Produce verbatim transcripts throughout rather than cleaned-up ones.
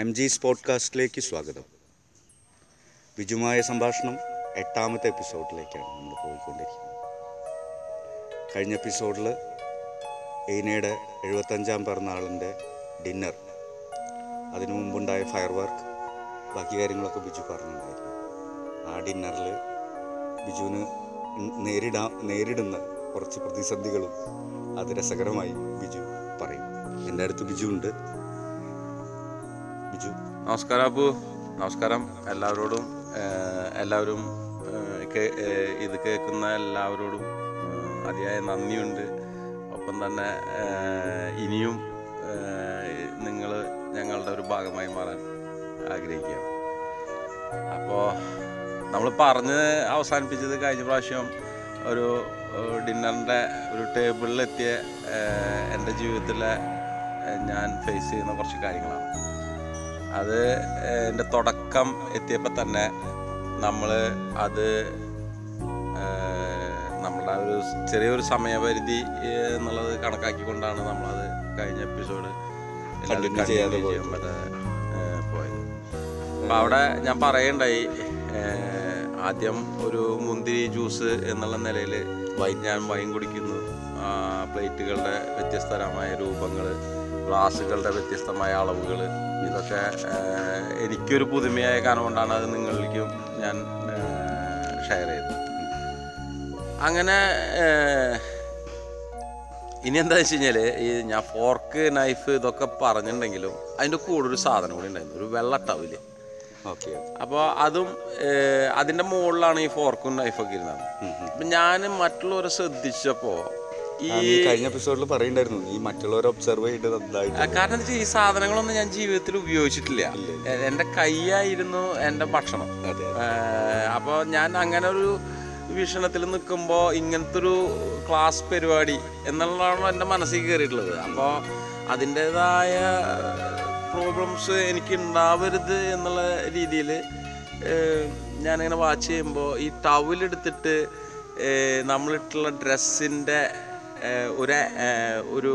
M Jees പോഡ്കാസ്റ്റിലേക്ക് സ്വാഗതം. ബിജുമായ സംഭാഷണം എട്ടാമത്തെ എപ്പിസോഡിലേക്കാണ് നമ്മൾ പോയിക്കൊണ്ടിരിക്കുന്നത്. കഴിഞ്ഞ എപ്പിസോഡിൽ ഈനയുടെ എഴുപത്തഞ്ചാം പിറന്നാളിൻ്റെ ഡിന്നർ, അതിനു മുമ്പുണ്ടായ ഫയർ വർക്ക്, ബാക്കി കാര്യങ്ങളൊക്കെ ബിജു പറഞ്ഞിട്ടുണ്ടായിരുന്നു. ആ ഡിന്നറിൽ ബിജുവിന് നേരിടാൻ നേരിടുന്ന കുറച്ച് പ്രതിസന്ധികളും അത് രസകരമായി ബിജു പറയും. എൻ്റെ അടുത്ത് ബിജു ഉണ്ട്. ബിജു, നമസ്കാരം. അപ്പു നമസ്കാരം എല്ലാവരോടും. എല്ലാവരും ഇത് കേൾക്കുന്ന എല്ലാവരോടും അതിയായ നന്ദിയുണ്ട്. ഒപ്പം തന്നെ ഇനിയും നിങ്ങൾ ഞങ്ങളുടെ ഒരു ഭാഗമായി മാറാൻ ആഗ്രഹിക്കുക. അപ്പോൾ നമ്മൾ പറഞ്ഞ് അവസാനിപ്പിച്ചത് കഴിഞ്ഞ പ്രാവശ്യം ഒരു ഡിന്നറിൻ്റെ ഒരു ടേബിളിലെത്തിയ എൻ്റെ ജീവിതത്തിലെ ഞാൻ ഫേസ് ചെയ്യുന്ന കുറച്ച് കാര്യങ്ങളാണ്. അത് എൻ്റെ തുടക്കം എത്തിയപ്പോൾ തന്നെ നമ്മൾ അത് നമ്മളുടെ ഒരു ചെറിയൊരു സമയപരിധി എന്നുള്ളത് കണക്കാക്കിക്കൊണ്ടാണ് നമ്മളത് കഴിഞ്ഞ എപ്പിസോഡ് ചെയ്യാതെ പോയത്. അപ്പം അവിടെ ഞാൻ പറയണ്ടായി, ആദ്യം ഒരു മുന്തിരി ജ്യൂസ് എന്നുള്ള നിലയിൽ വൈൻ ഞാൻ വൈൻ കുടിക്കുന്നു. പ്ലേറ്റുകളുടെ വ്യത്യസ്തമായ രൂപങ്ങൾ, ഗ്ലാസുകളുടെ വ്യത്യസ്തമായ അളവുകൾ, ഇതൊക്കെ എനിക്കൊരു പുതുമയായ കാരണം കൊണ്ടാണ് അത് നിങ്ങളിലേക്കും ഞാൻ ഷെയർ ചെയ്തത്. അങ്ങനെ ഇനി എന്താ വെച്ച് കഴിഞ്ഞാൽ ഈ ഞാൻ ഫോർക്ക്, നൈഫ് ഇതൊക്കെ പറഞ്ഞിട്ടുണ്ടെങ്കിലും അതിൻ്റെ കൂടെ ഒരു സാധനം കൂടി ഉണ്ടായിരുന്നു, ഒരു വെള്ള ടവല്. ഓക്കെ, അപ്പോൾ അതും അതിൻ്റെ മുകളിലാണ് ഈ ഫോർക്കും നൈഫൊക്കെ ഇരുന്നത്. അപ്പം ഞാൻ മറ്റുള്ളവരെ ശ്രദ്ധിച്ചപ്പോൾ ഈ കഴിഞ്ഞ എപ്പിസോഡിൽ പറയണ്ടായിരുന്നു, ഈ മറ്റുള്ളവരെ ഒബ്സർവ് ചെയ്തിട്ട്, കാരണം ഈ സാധനങ്ങളൊന്നും ഞാൻ ജീവിതത്തിൽ ഉപയോഗിച്ചിട്ടില്ല. എൻ്റെ കൈയായിരുന്നു എൻ്റെ ഭക്ഷണം. അപ്പോൾ ഞാൻ അങ്ങനെ ഒരു വീക്ഷണത്തിൽ നിൽക്കുമ്പോൾ ഇങ്ങനത്തെ ഒരു ക്ലാസ് പരിപാടി എന്നുള്ളതാണ് എൻ്റെ മനസ്സിൽ കയറിയിട്ടുള്ളത്. അപ്പോൾ അതിൻ്റേതായ പ്രോബ്ലംസ് എനിക്ക് ഉണ്ടാവരുത് എന്നുള്ള രീതിയിൽ ഞാനിങ്ങനെ വാച്ച് ചെയ്യുമ്പോൾ ഈ ടവലെടുത്തിട്ട് നമ്മളിട്ടുള്ള ഡ്രസ്സിൻ്റെ ഒരു ഒരു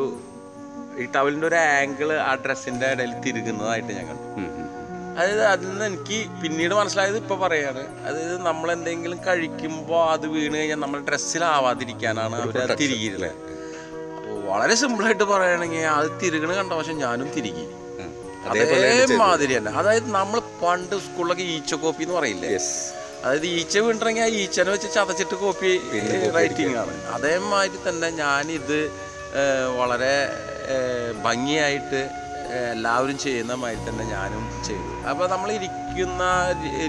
ഈ ടവലിൻ്റെ ഒരു ആംഗിള് ആ ഡ്രസ്സിൻ്റെ ഇടയിൽ തിരുകുന്നതായിട്ട് ഞാൻ കണ്ടു. അതായത് അതിൽ നിന്ന് എനിക്ക് പിന്നീട് മനസ്സിലായത്, ഇപ്പോൾ പറയാണ്, അതായത് നമ്മളെന്തെങ്കിലും കഴിക്കുമ്പോൾ അത് വീണ് കഴിഞ്ഞാൽ നമ്മുടെ ഡ്രസ്സിലാവാതിരിക്കാനാണ് അവർ തിരികിരുന്നത്. അപ്പോൾ വളരെ സിമ്പിളായിട്ട് പറയുകയാണെങ്കിൽ അത് തിരുകണ കണ്ട പക്ഷെ ഞാനും തിരികെ അതേമാതിരി തന്നെ. അതായത് നമ്മൾ പണ്ട് സ്കൂളിലൊക്കെ ഈച്ച കോപ്പി എന്ന് പറയില്ലേ, അതായത് ഈച്ച വീണ്ടെങ്കിൽ ആ ഈച്ചനെ വെച്ച് ചതച്ചിട്ട് കോപ്പി റൈറ്റിംഗ് ആണ്. അതേമാതിരി തന്നെ ഞാനിത് വളരെ ഭംഗിയായിട്ട് എല്ലാവരും ചെയ്യുന്ന മാതിരി തന്നെ ഞാനും ചെയ്തു. അപ്പോൾ നമ്മൾ ഇരിക്കുന്ന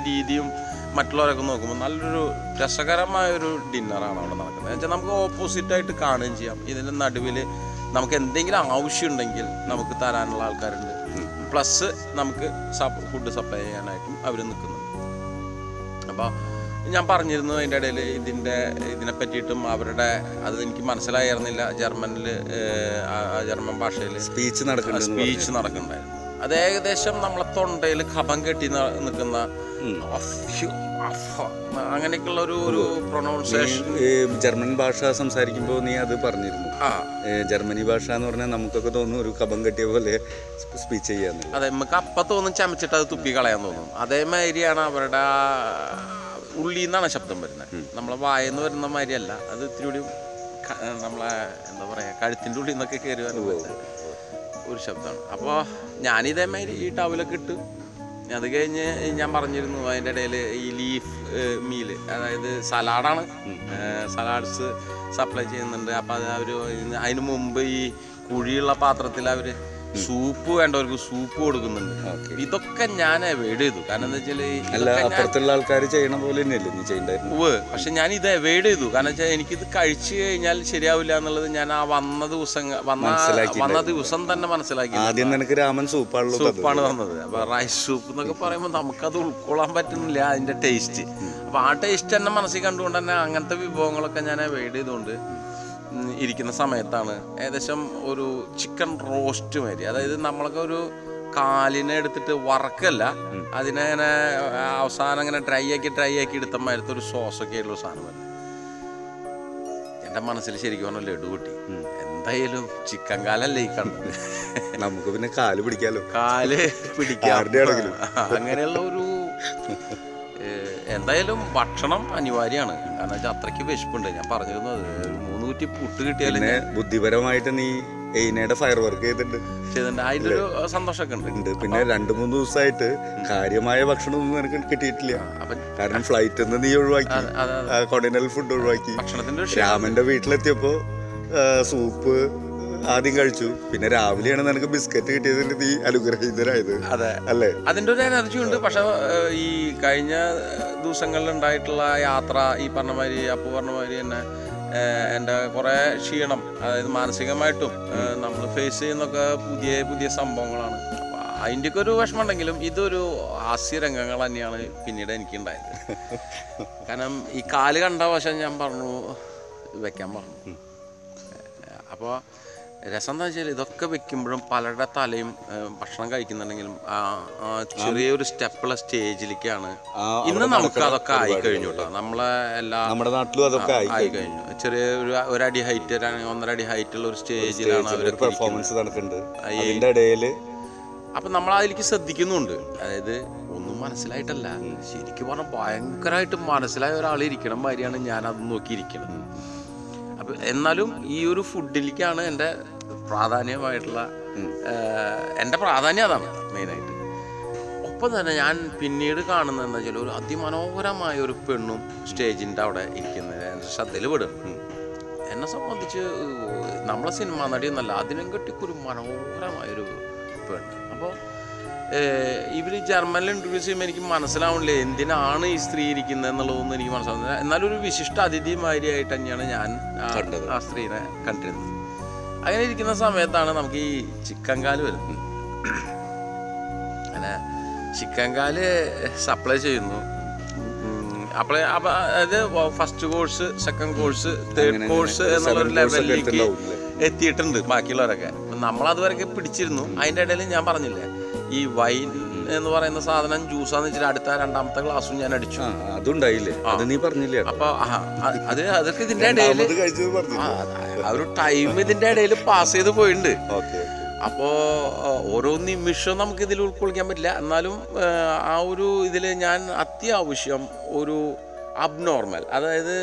രീതിയും മറ്റുള്ളവരൊക്കെ നോക്കുമ്പോൾ നല്ലൊരു രസകരമായൊരു ഡിന്നറാണ് അവിടെ നടക്കുന്നത്. എന്ന് വെച്ചാൽ നമുക്ക് ഓപ്പോസിറ്റായിട്ട് കാണുകയും ചെയ്യാം. ഇതിൻ്റെ നടുവിൽ നമുക്ക് എന്തെങ്കിലും ആവശ്യമുണ്ടെങ്കിൽ നമുക്ക് തരാനുള്ള ആൾക്കാരുണ്ട്, പ്ലസ് നമുക്ക് ഫുഡ് സപ്ലൈ ചെയ്യാനായിട്ടും അവർ നിൽക്കുന്നുണ്ട്. അപ്പോൾ ഞാൻ പറഞ്ഞിരുന്നു അതിൻ്റെ ഇടയിൽ ഇതിൻ്റെ ഇതിനെ പറ്റിയിട്ടും അവരുടെ അത് എനിക്ക് മനസ്സിലായിരുന്നില്ല. ജർമ്മനിൽ ജർമ്മൻ ഭാഷയിൽ സ്പീച്ച് നടക്കുന്ന സ്പീച്ച് നടക്കുന്നുണ്ടായിരുന്നു. അത് ഏകദേശം നമ്മളെ തൊണ്ടയിൽ കഫം കെട്ടി നിൽക്കുന്ന അങ്ങനെയൊക്കെയുള്ള ഒരു ഒരു പ്രൊനൗൺസിയേഷൻ ജർമ്മൻ ഭാഷ സംസാരിക്കുമ്പോൾ നീ അത് പറഞ്ഞിരുന്നു. ആ ജർമ്മനി ഭാഷ എന്ന് പറഞ്ഞാൽ നമുക്കൊക്കെ തോന്നും ഒരു കഫം കെട്ടിയ പോലെ സ്പീച്ച് ചെയ്യാൻ. അതെ, നമുക്ക് അപ്പം തോന്നും ചമച്ചിട്ട് അത് തുപ്പി കളയാൻ തോന്നും. അതേമാതിരിയാണ് അവരുടെ ഉള്ളിൽ നിന്നാണ് ശബ്ദം വരുന്നത്, നമ്മളെ വായെന്ന് വരുന്ന മാതിരിയല്ല. അത് ഇത്തിരി കൂടി നമ്മളെ എന്താ പറയുക, കഴുത്തിൻ്റെ ഉള്ളിൽ നിന്നൊക്കെ കയറി വരുന്നത് ഒരു ശബ്ദമാണ്. അപ്പോൾ ഞാനിതേമാതിരി ഈ ടവലൊക്കെ ഇട്ട് അത് കഴിഞ്ഞ് ഞാൻ പറഞ്ഞിരുന്നു അതിൻ്റെ ഇടയിൽ ഈ ലീഫ് മീല്, അതായത് സലാഡാണ്, സലാഡ്സ് സപ്ലൈ ചെയ്യുന്നുണ്ട്. അപ്പോൾ അത് അവർ അതിന് മുമ്പ് ഈ കുഴിയുള്ള പാത്രത്തിൽ അവർ സൂപ്പ് വേണ്ടവർക്ക് സൂപ്പ് കൊടുക്കുന്നുണ്ട്. ഇതൊക്കെ ഞാൻ അവോയ്ഡ് ചെയ്തു. കാരണം എന്താ വെച്ചാൽ പക്ഷെ ഞാൻ ഇത് അവോയ്ഡ് ചെയ്തു. കാരണം വെച്ചാൽ എനിക്കിത് കഴിച്ചു കഴിഞ്ഞാൽ ശരിയാവില്ല എന്നുള്ളത് ഞാൻ ആ വന്ന ദിവസം വന്ന വന്ന ദിവസം തന്നെ മനസ്സിലാക്കി. ആദ്യം എനിക്ക് രാമൻ സൂപ്പാണ് സൂപ്പാണ് വന്നത്. അപ്പൊ റൈസ് സൂപ്പ് എന്നൊക്കെ പറയുമ്പോൾ നമുക്കത് ഉൾക്കൊള്ളാൻ പറ്റുന്നില്ല അതിന്റെ ടേസ്റ്റ്. അപ്പൊ ആ ടേസ്റ്റ് തന്നെ മനസ്സിൽ കണ്ടുകൊണ്ട് തന്നെ അങ്ങനത്തെ വിഭവങ്ങളൊക്കെ ഞാൻ അവോയ്ഡ് ചെയ്തുകൊണ്ട് ഇരിക്കുന്ന സമയത്താണ് ഏകദേശം ഒരു ചിക്കൻ റോസ്റ്റ് മാതിരി, അതായത് നമ്മളൊക്കെ ഒരു കാലിനെ എടുത്തിട്ട് വറക്കല്ല, അതിനെ ഇങ്ങനെ അവസാനം ഇങ്ങനെ ഡ്രൈ ആക്കി ഡ്രൈ ആക്കി എടുത്ത മാതിരത്തെ ഒരു സോസൊക്കെ ആയിട്ടുള്ള സാധനം. എൻ്റെ മനസ്സിൽ ശരിക്കും പറഞ്ഞ ലഡു കിട്ടി. എന്തായാലും ചിക്കൻ കാലല്ലേ ഈ കണ്ടത്, നമുക്ക് പിന്നെ കാല് പിടിക്കാലോ, കാല് പിടിക്കാം. അങ്ങനെയുള്ള ഒരു എന്തായാലും ഭക്ഷണം അനിവാര്യമാണ്. കാരണം വെച്ചാൽ അത്രയ്ക്ക് വിശപ്പുണ്ട്. ഞാൻ പറഞ്ഞിരുന്നത് മൂന്നൂറ്റി പുട്ട് കിട്ടിയാലും ബുദ്ധിപരമായിട്ട് നീ എയിനയുടെ ഫയർ വർക്ക് ചെയ്തിട്ടുണ്ട് ചെയ്തിട്ടുണ്ട് അതിലൊരു സന്തോഷമൊക്കെ ഉണ്ട്. പിന്നെ രണ്ടു മൂന്ന് ദിവസമായിട്ട് കാര്യമായ ഭക്ഷണം ഒന്നും എനിക്ക് കിട്ടിയിട്ടില്ല. കാരണം ഫ്ലൈറ്റിൽ നിന്ന് നീ ഒഴിവാക്കി, കൊണ്ടിനൽ ഫുഡ് ഒഴിവാക്കി. രാമന്റെ വീട്ടിലെത്തിയപ്പോൾ സൂപ്പ് ആദ്യം കഴിച്ചു. പിന്നെ രാവിലെയാണ് നിനക്ക് ബിസ്ക്കറ്റ് കിട്ടിയതിന്റെ നീ അനുഗ്രഹീതരായത്. അതെ അല്ലേ, അതിന്റെ ഒരു എനർജി ഉണ്ട്. പക്ഷെ ഈ കഴിഞ്ഞ ദിവസങ്ങളിൽ ഉണ്ടായിട്ടുള്ള യാത്ര ഈ പറഞ്ഞമാതിരി അപ്പു പറഞ്ഞമാതിരി തന്നെ എൻ്റെ കുറേ ക്ഷീണം, അതായത് മാനസികമായിട്ടും നമ്മൾ ഫേസ് ചെയ്യുന്നൊക്കെ പുതിയ പുതിയ സംഭവങ്ങളാണ്. അപ്പം അതിൻ്റെയൊക്കെ ഒരു വിഷമം ഉണ്ടെങ്കിലും ഇതൊരു ഹാസ്യരംഗങ്ങൾ തന്നെയാണ് പിന്നീട് എനിക്കുണ്ടായത്. കാരണം ഈ കാല് കണ്ട വശം ഞാൻ പറഞ്ഞു വെക്കാൻ പറഞ്ഞു. അപ്പോൾ രസം എന്താ വെച്ചാൽ ഇതൊക്കെ വെക്കുമ്പോഴും പലരുടെ തലയും ഭക്ഷണം കഴിക്കുന്നുണ്ടെങ്കിലും ആ ചെറിയൊരു സ്റ്റെപ്പുള്ള സ്റ്റേജിലേക്കാണ് ഇന്ന് നമുക്ക് അതൊക്കെ ആയി കഴിഞ്ഞു കേട്ടോ. നമ്മളെ എല്ലാ നമ്മുടെ നാട്ടിലും അതൊക്കെ ആയി കഴിഞ്ഞു. ചെറിയ ഒരു ഒരടി ഹൈറ്റ് ഒന്നര അടി ഹൈറ്റുള്ള ഒരു സ്റ്റേജിലാണ് അവരുടെ പെർഫോമൻസ് നടക്കുന്നത്. അതിൻ്റെ ഇടയിൽ അപ്പം നമ്മൾ അതിലേക്ക് ശ്രദ്ധിക്കുന്നുണ്ട്. അതായത് ഒന്നും മനസ്സിലായിട്ടല്ല, ശരിക്കും പറഞ്ഞാൽ ഭയങ്കരമായിട്ട് മനസ്സിലായ ഒരാൾ ഇരിക്കണം മാതിരിയാണ് ഞാനത് നോക്കിയിരിക്കണത്. അപ്പം എന്നാലും ഈ ഒരു ഫുഡിലേക്കാണ് എൻ്റെ പ്രാധാന്യമായിട്ടുള്ള എൻ്റെ പ്രാധാന്യം അതാണ് മെയിനായിട്ട്. ഒപ്പം തന്നെ ഞാൻ പിന്നീട് കാണുന്നത് എന്താ വെച്ചാൽ ഒരു അതിമനോഹരമായ ഒരു പെണ്ണും സ്റ്റേജിൻ്റെ അവിടെ ഇരിക്കുന്നത് എൻ്റെ ശ്രദ്ധയിൽ പെടും. എന്നെ സംബന്ധിച്ച് നമ്മളെ സിനിമ നടിയൊന്നല്ല, അതിനും കെട്ടിക്കൊരു മനോഹരമായൊരു പെണ്ണ്. അപ്പോൾ ഇവർ ജർമ്മനിൽ ഇൻട്രൊഡ്യൂസ് ചെയ്യുമ്പോൾ എനിക്ക് മനസ്സിലാവുന്നില്ല എന്തിനാണ് ഈ സ്ത്രീ ഇരിക്കുന്നത് എന്നുള്ളതൊന്നും എനിക്ക് മനസ്സിലാവുന്നില്ല. എന്നാലൊരു വിശിഷ്ട അതിഥിമാരിയായിട്ട് തന്നെയാണ് ഞാൻ ആ സ്ത്രീനെ കണ്ടിരുന്നത്. അങ്ങനെ ഇരിക്കുന്ന സമയത്താണ് നമുക്ക് ഈ ചിക്കൻ കാല് വരുന്നത്. അങ്ങനെ ചിക്കൻ കാല് സപ്ലൈ ചെയ്യുന്നു. അപ്ലൈ അപ്പം അതായത് first course, second course, third course എന്നുള്ളൊരു ലെവലിലേക്ക് എത്തിയിട്ടുണ്ട് ബാക്കിയുള്ളവരൊക്കെ. നമ്മളതുവരെയൊക്കെ പിടിച്ചിരുന്നു. അതിൻ്റെ ഇടയിൽ ഞാൻ പറഞ്ഞില്ലേ ഈ വൈൻ എന്ന് പറയുന്ന സാധനം ജ്യൂസാന്ന് വെച്ചാൽ അടുത്ത രണ്ടാമത്തെ ഗ്ലാസും ഞാൻ അടിച്ചു. അതുണ്ടായില്ലേ, അത് നീ പറഞ്ഞില്ലേ. അപ്പൊ അത് അതൊക്കെ ഇതിന്റെ ഇടയിൽ ആ ഒരു ടൈം ഇതിന്റെ ഇടയിൽ പാസ് ചെയ്ത് പോയിട്ടുണ്ട്. അപ്പോ ഓരോ നിമിഷം നമുക്ക് ഇതിൽ ഉൾക്കൊള്ളിക്കാൻ പറ്റില്ല. എന്നാലും ആ ഒരു ഇതിൽ ഞാൻ അത്യാവശ്യം ഒരു അബ്നോർമൽ, അതായത്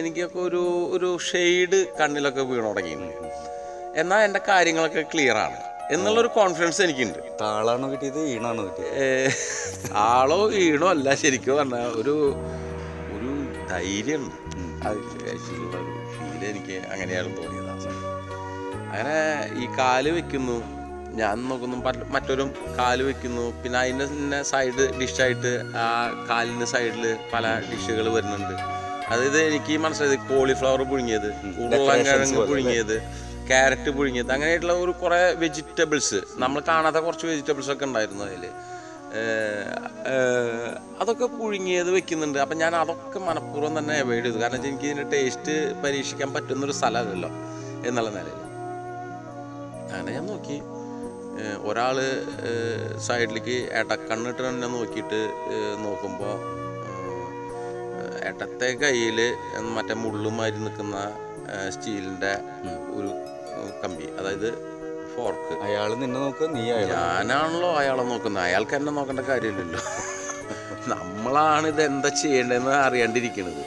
എനിക്കൊക്കെ ഒരു ഒരു ഷെയ്ഡ് കണ്ണിലൊക്കെ വീണ് തുടങ്ങിയിട്ടുണ്ട്. എന്നാൽ എൻ്റെ കാര്യങ്ങളൊക്കെ ക്ലിയർ ആണ് എന്നുള്ളൊരു കോൺഫിഡൻസ് എനിക്കുണ്ട്. താളാണോ കിട്ടിയത്, ഈണാണോ കിട്ടിയത്? താളോ ഈണോ അല്ല, ശരിക്കും പറഞ്ഞാൽ ഒരു ഒരു ധൈര്യമുണ്ട്. അത് ഫീൽ എനിക്ക് അങ്ങനെയാണ് തോന്നിയത്. അങ്ങനെ ഈ കാല് വെക്കുന്നു, ഞാൻ നോക്കുന്നു, മറ്റൊരു കാല് വെക്കുന്നു. പിന്നെ അതിൻ്റെ തന്നെ സൈഡ് ഡിഷായിട്ട് ആ കാലിൻ്റെ സൈഡിൽ പല ഡിഷുകൾ വരുന്നുണ്ട്. അതായത് എനിക്ക് മനസ്സിലായത് കോളിഫ്ലവർ പുഴുങ്ങിയത്, ഉരുളക്കിഴങ്ങ് പുഴുങ്ങിയത്, ക്യാരറ്റ് പുഴുങ്ങിയത്, അങ്ങനെയായിട്ടുള്ള ഒരു കുറേ വെജിറ്റബിൾസ്, നമ്മൾ കാണാത്ത കുറച്ച് വെജിറ്റബിൾസൊക്കെ ഉണ്ടായിരുന്നു അതിൽ. അതൊക്കെ പുഴുങ്ങിയത് വെക്കുന്നുണ്ട്. അപ്പം ഞാൻ അതൊക്കെ മനഃപൂർവ്വം തന്നെ അവോയ്ഡ് ചെയ്തു. കാരണം വെച്ചാൽ എനിക്ക് ഇതിൻ്റെ ടേസ്റ്റ് പരീക്ഷിക്കാൻ പറ്റുന്നൊരു സ്ഥലമല്ലല്ലോ എന്നുള്ള നിലയിൽ. അങ്ങനെ ഞാൻ നോക്കി, ഒരാൾ സൈഡിലേക്ക് ഏട്ടക്കണ്ണിട്ട് തന്നെ നോക്കിയിട്ട് നോക്കുമ്പോൾ ഏട്ടത്തെ കയ്യിൽ മറ്റേ മുള്ളുമാരി നിൽക്കുന്ന സ്റ്റീലിൻ്റെ ഒരു കമ്പി, അതായത് ഫോർക്ക്. അയാൾ നിന്നെ നോക്കുക, നീ ഞാനാണല്ലോ അയാളെ നോക്കുന്നത്. അയാൾക്ക് എന്നെ നോക്കേണ്ട കാര്യമില്ലല്ലോ, നമ്മളാണ് ഇത് എന്താ ചെയ്യേണ്ടതെന്ന് അറിയാണ്ടിരിക്കണത്.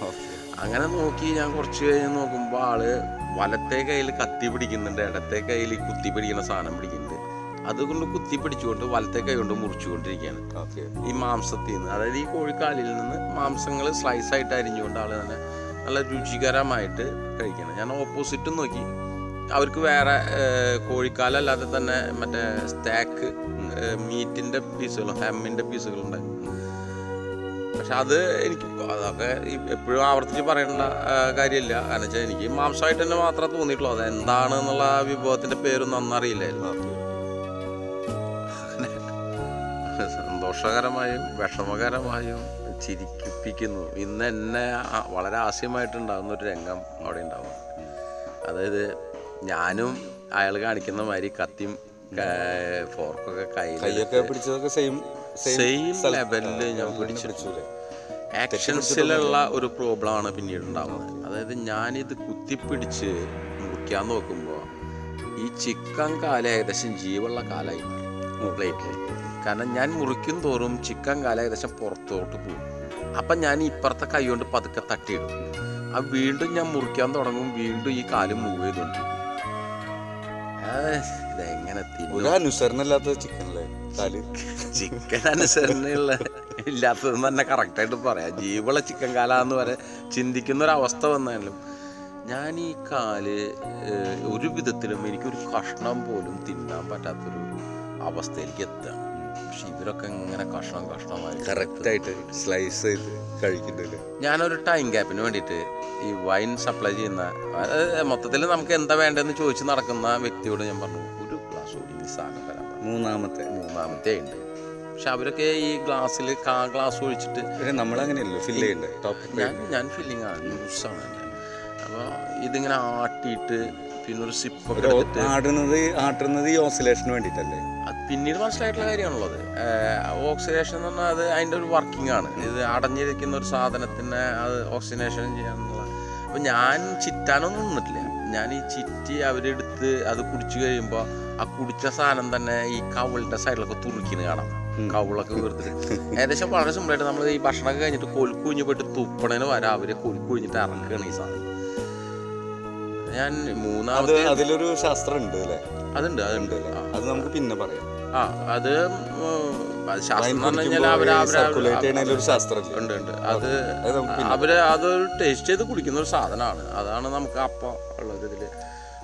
അങ്ങനെ നോക്കി ഞാൻ കുറച്ച് കഴിഞ്ഞ് നോക്കുമ്പോൾ ആള് വലത്തെ കയ്യിൽ കത്തി പിടിക്കുന്നുണ്ട്, ഇടത്തെ കയ്യിൽ കുത്തി പിടിക്കുന്ന സാധനം പിടിക്കുന്നുണ്ട്. അതുകൊണ്ട് കുത്തി പിടിച്ചുകൊണ്ട് വലത്തെ കൈ കൊണ്ട് മുറിച്ചുകൊണ്ടിരിക്കുകയാണ് ഈ മാംസത്തിൽ നിന്ന്, അതായത് ഈ കോഴിക്കാലിൽ നിന്ന് മാംസങ്ങൾ സ്ലൈസ് ആയിട്ട് അരിഞ്ഞുകൊണ്ട് ആള് തന്നെ നല്ല രുചികരമായിട്ട് കഴിക്കണം. ഞാൻ ഓപ്പോസിറ്റും നോക്കി, അവർക്ക് വേറെ കോഴിക്കാലല്ലാതെ തന്നെ മറ്റേ സ്റ്റാക്ക് മീറ്റിൻ്റെ പീസുകളും ഹെമ്മിൻ്റെ പീസുകളും ഉണ്ടായിരുന്നു. പക്ഷെ അത് എനിക്ക് അതൊക്കെ എപ്പോഴും ആവർത്തിച്ച് പറയേണ്ട കാര്യമില്ല. കാരണം വെച്ചാൽ എനിക്ക് മാംസമായിട്ട് തന്നെ മാത്രമേ തോന്നിയിട്ടുള്ളൂ. അത് എന്താണെന്നുള്ള വിഭവത്തിൻ്റെ പേരൊന്നും അന്നറിയില്ലായിരുന്നു. സന്തോഷകരമായും വിഷമകരമായും ചിരിപ്പിക്കുന്നു. ഇന്ന് എന്നെ വളരെ ആസ്യമായിട്ടുണ്ടാകുന്നൊരു രംഗം അവിടെ ഉണ്ടാവും. അതായത് ഞാനും അയാൾ കാണിക്കുന്ന മാതിരി കത്തിയും ഫോർക്കൊക്കെ കയ്യിലൊക്കെ പിടിച്ചതൊക്കെ സെയിം സെയിം ലെവലിൽ ഞാൻ പിടിച്ചു. ആക്ഷൻസിലുള്ള ഒരു പ്രോബ്ലമാണ് പിന്നീട് ഉണ്ടാവുന്നത്. അതായത് ഞാനിത് കുത്തിപ്പിടിച്ച് മുറിക്കാൻ നോക്കുമ്പോൾ ഈ ചിക്കൻ കാല ഏകദേശം ജീവുള്ള കാലായി പ്ലേറ്റിൽ. കാരണം ഞാൻ മുറിക്കും തോറും ചിക്കൻ കാല ഏകദേശം പുറത്തോട്ട് പോകും. അപ്പം ഞാൻ ഇപ്പുറത്തെ കൈ കൊണ്ട് പതുക്കെ തട്ടിയിടും. ആ വീണ്ടും ഞാൻ മുറിക്കാൻ തുടങ്ങും, വീണ്ടും ഈ കാല് മൂവ് ചെയ്തുണ്ട്. ഇതെങ്ങനെ ചിക്കൻ അനുസരണയുള്ള ഇല്ലാത്തതെന്ന് തന്നെ കറക്റ്റായിട്ട് പറയാം. ജീവുള്ള ചിക്കൻ കാലാന്ന് വരെ ചിന്തിക്കുന്നൊരവസ്ഥ വന്നാലും ഞാൻ ഈ കാല് ഒരു വിധത്തിലും എനിക്കൊരു കഷ്ണം പോലും തിന്നാൻ പറ്റാത്തൊരു അവസ്ഥയിലേക്ക് എത്തുക. പക്ഷെ ഇവരൊക്കെ ഇങ്ങനെ കഷ്ണം കഷ്ണമായി കറക്റ്റായിട്ട് സ്ലൈസ് ചെയ്ത് കഴിക്കുന്നില്ല. ഞാനൊരു ടൈം ഗ്യാപ്പിന് വേണ്ടിയിട്ട് ഈ വൈൻ സപ്ലൈ ചെയ്യുന്ന, അതായത് മൊത്തത്തിൽ നമുക്ക് എന്താ വേണ്ടതെന്ന് ചോദിച്ച് നടക്കുന്ന വ്യക്തിയോട് ഞാൻ പറഞ്ഞു ഒരു ഗ്ലാസ് കൂടി സാധനം തരാൻ പറഞ്ഞു. മൂന്നാമത്തെ മൂന്നാമത്തെ ഉണ്ട്. പക്ഷെ അവരൊക്കെ ഈ ഗ്ലാസ്സിൽ കാ ഗ്ലാസ് ഒഴിച്ചിട്ട് നമ്മളങ്ങനെയല്ലോ ഫില്ല് ചെയ്യണ്ടേ. ഞാൻ ഫില്ലിങ് ആണ്, ജ്യൂസാണ് എൻ്റെ. അപ്പോൾ ഇതിങ്ങനെ ആട്ടിയിട്ട് പിന്നൊരു സിപ്പൊക്കെ ആട്ടുന്നത് ഈ ഓക്സിലേഷന് വേണ്ടിയിട്ടല്ലേ. അത് പിന്നീട് മനസ്സിലായിട്ടുള്ള കാര്യമാണുള്ളത്. ഓക്സിലേഷൻ എന്ന് പറഞ്ഞാൽ അത് അതിൻ്റെ ഒരു വർക്കിംഗ് ആണ്. ഇത് അടഞ്ഞിരിക്കുന്ന ഒരു സാധനത്തിന് അത് ഓക്സിനേഷൻ ചെയ്യാനുള്ള. അപ്പം ഞാൻ ചിറ്റാനൊന്നും നിന്നിട്ടില്ല. ഞാൻ ഈ ചിറ്റി അവരെടുത്ത് അത് കുടിച്ചു കഴിയുമ്പോൾ ആ കുടിച്ച സാധനം തന്നെ ഈ കവിളുടെ സൈഡിലൊക്കെ തുറുക്കിന്ന് കാണാം. കവിളൊക്കെ വീർത്തിട്ട് ഏകദേശം വളരെ സിമ്പിളായിട്ട് നമ്മൾ ഈ ഭക്ഷണമൊക്കെ കഴിഞ്ഞിട്ട് കൊലുക്കുഴിഞ്ഞ് പോയിട്ട് തുപ്പണേന് വരാം അവര് കൊലുക്കുഴിഞ്ഞിട്ട് ഇറക്കുകയാണ് ഈ സാധനം. ഞാൻ മൂന്നാമത്തെ അതിലൊരു ശാസ്ത്രം ഉണ്ട് അല്ലേ? അതുണ്ട് അതുണ്ട് അത് നമുക്ക് പിന്നെ പറയാം. ആ അത് ശാസ്ത്രം എന്ന് പറഞ്ഞാൽ അവര് അത് അവര് അത് ടേസ്റ്റ് ചെയ്ത് കുടിക്കുന്ന ഒരു സാധനമാണ്. അതാണ് നമുക്ക് അപ്പം ഉള്ളത് ഇതില്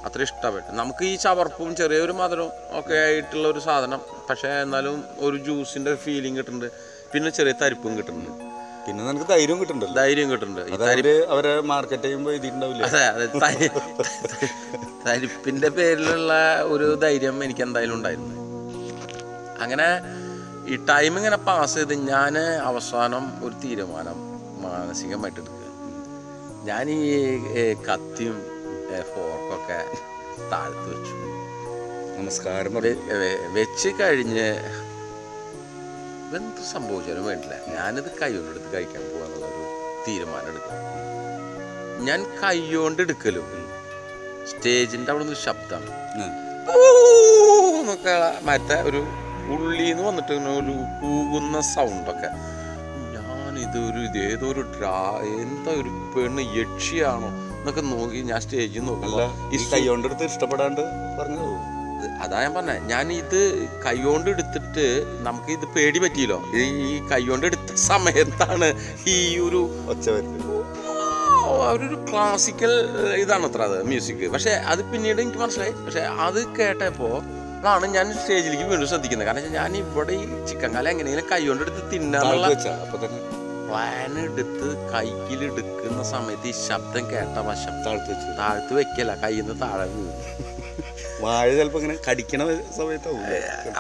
അത്ര ഇഷ്ടപ്പെട്ടു. നമുക്ക് ഈ ചവർപ്പും ചെറിയൊരു മധുരവും ഒക്കെ ആയിട്ടുള്ള ഒരു സാധനം, പക്ഷേ എന്നാലും ഒരു ജ്യൂസിൻ്റെ ഫീലിംഗ് കിട്ടുന്നുണ്ട്. പിന്നെ ചെറിയ തരിപ്പും കിട്ടുന്നുണ്ട്. പിന്നെ നമുക്ക് ധൈര്യം കിട്ടുന്നുണ്ട് ധൈര്യം കിട്ടുന്നുണ്ട് അവരെ മാർക്കറ്റ് ചെയ്യുമ്പോൾ ഇതിണ്ടാവില്ല. അതെ അതെ, തരിപ്പിൻ്റെ പേരിലുള്ള ഒരു ധൈര്യം എനിക്ക് എന്തായാലും ഉണ്ടായിരുന്നു. അങ്ങനെ ഈ ടൈം ഇങ്ങനെ പാസ് ചെയ്ത് ഞാൻ അവസാനം ഒരു തീരുമാനം മാനസികമായിട്ട് എടുക്കുക. ഞാൻ ഈ കത്തിയും ഫോർക്കൊക്കെ താഴ്ത്ത് വെച്ചു. നമസ്കാരം വെച്ച് കഴിഞ്ഞ് എന്ത് സംഭവിച്ചാലും വേണ്ടില്ല, ഞാനിത് കൈകൊണ്ടെടുത്ത് കഴിക്കാൻ പോകാന്നുള്ളൊരു തീരുമാനം എടുക്കും. ഞാൻ കൈകൊണ്ടെടുക്കലും സ്റ്റേജിൻ്റെ അവിടെ നിന്ന് ശബ്ദമാണ് എന്നൊക്കെ മറ്റേ ഒരു ഉള്ളിന്ന് വന്നിട്ട് ഒരു കൂകുന്ന സൗണ്ടൊക്കെ. ഞാനിതൊരു ഇത് ഏതൊരു ഡ്രാ എന്താ ഒരു പെണ്ണ് യക്ഷിയാണോ എന്നൊക്കെ നോക്കി ഞാൻ സ്റ്റേജിൽ നോക്കിയോണ്ട് ഇഷ്ടപ്പെടാണ്ട് പറഞ്ഞു. അതാ ഞാൻ പറഞ്ഞ, ഞാൻ ഇത് കൈകൊണ്ട് എടുത്തിട്ട് നമുക്ക് ഇത് പേടി പറ്റിയല്ലോ. ഈ കൈകൊണ്ട് എടുത്ത സമയത്താണ് ഈ ഒരു ഒച്ച വരുന്നത്. അവരൊരു ക്ലാസിക്കൽ ഇതാണ് അത്ര അത് മ്യൂസിക്. പക്ഷെ അത് പിന്നീട് എനിക്ക് മനസ്സിലായി. പക്ഷെ അത് കേട്ടപ്പോ ാണ് ഞാൻ സ്റ്റേജിലേക്ക് വീണ്ടും ശ്രദ്ധിക്കുന്നത്. കാരണം ഞാൻ ഇവിടെ ഈ ചിക്കൻ കാല എങ്ങനെയെങ്കിലും കൈകൊണ്ടെടുത്ത് തിന്നാനുള്ള പ്ലാൻ എടുത്ത് കൈക്കിലെടുക്കുന്ന സമയത്ത് ഈ ശബ്ദം കേട്ടപ്പോൾ ആ ശബ്ദം താഴ്ത്ത് താഴ്ത്ത് വെക്കല, കയ്യിൽ നിന്ന് താഴെ വീഴും. വാഴ ചിലപ്പോൾ ഇങ്ങനെ കടിക്കണ സമയത്ത്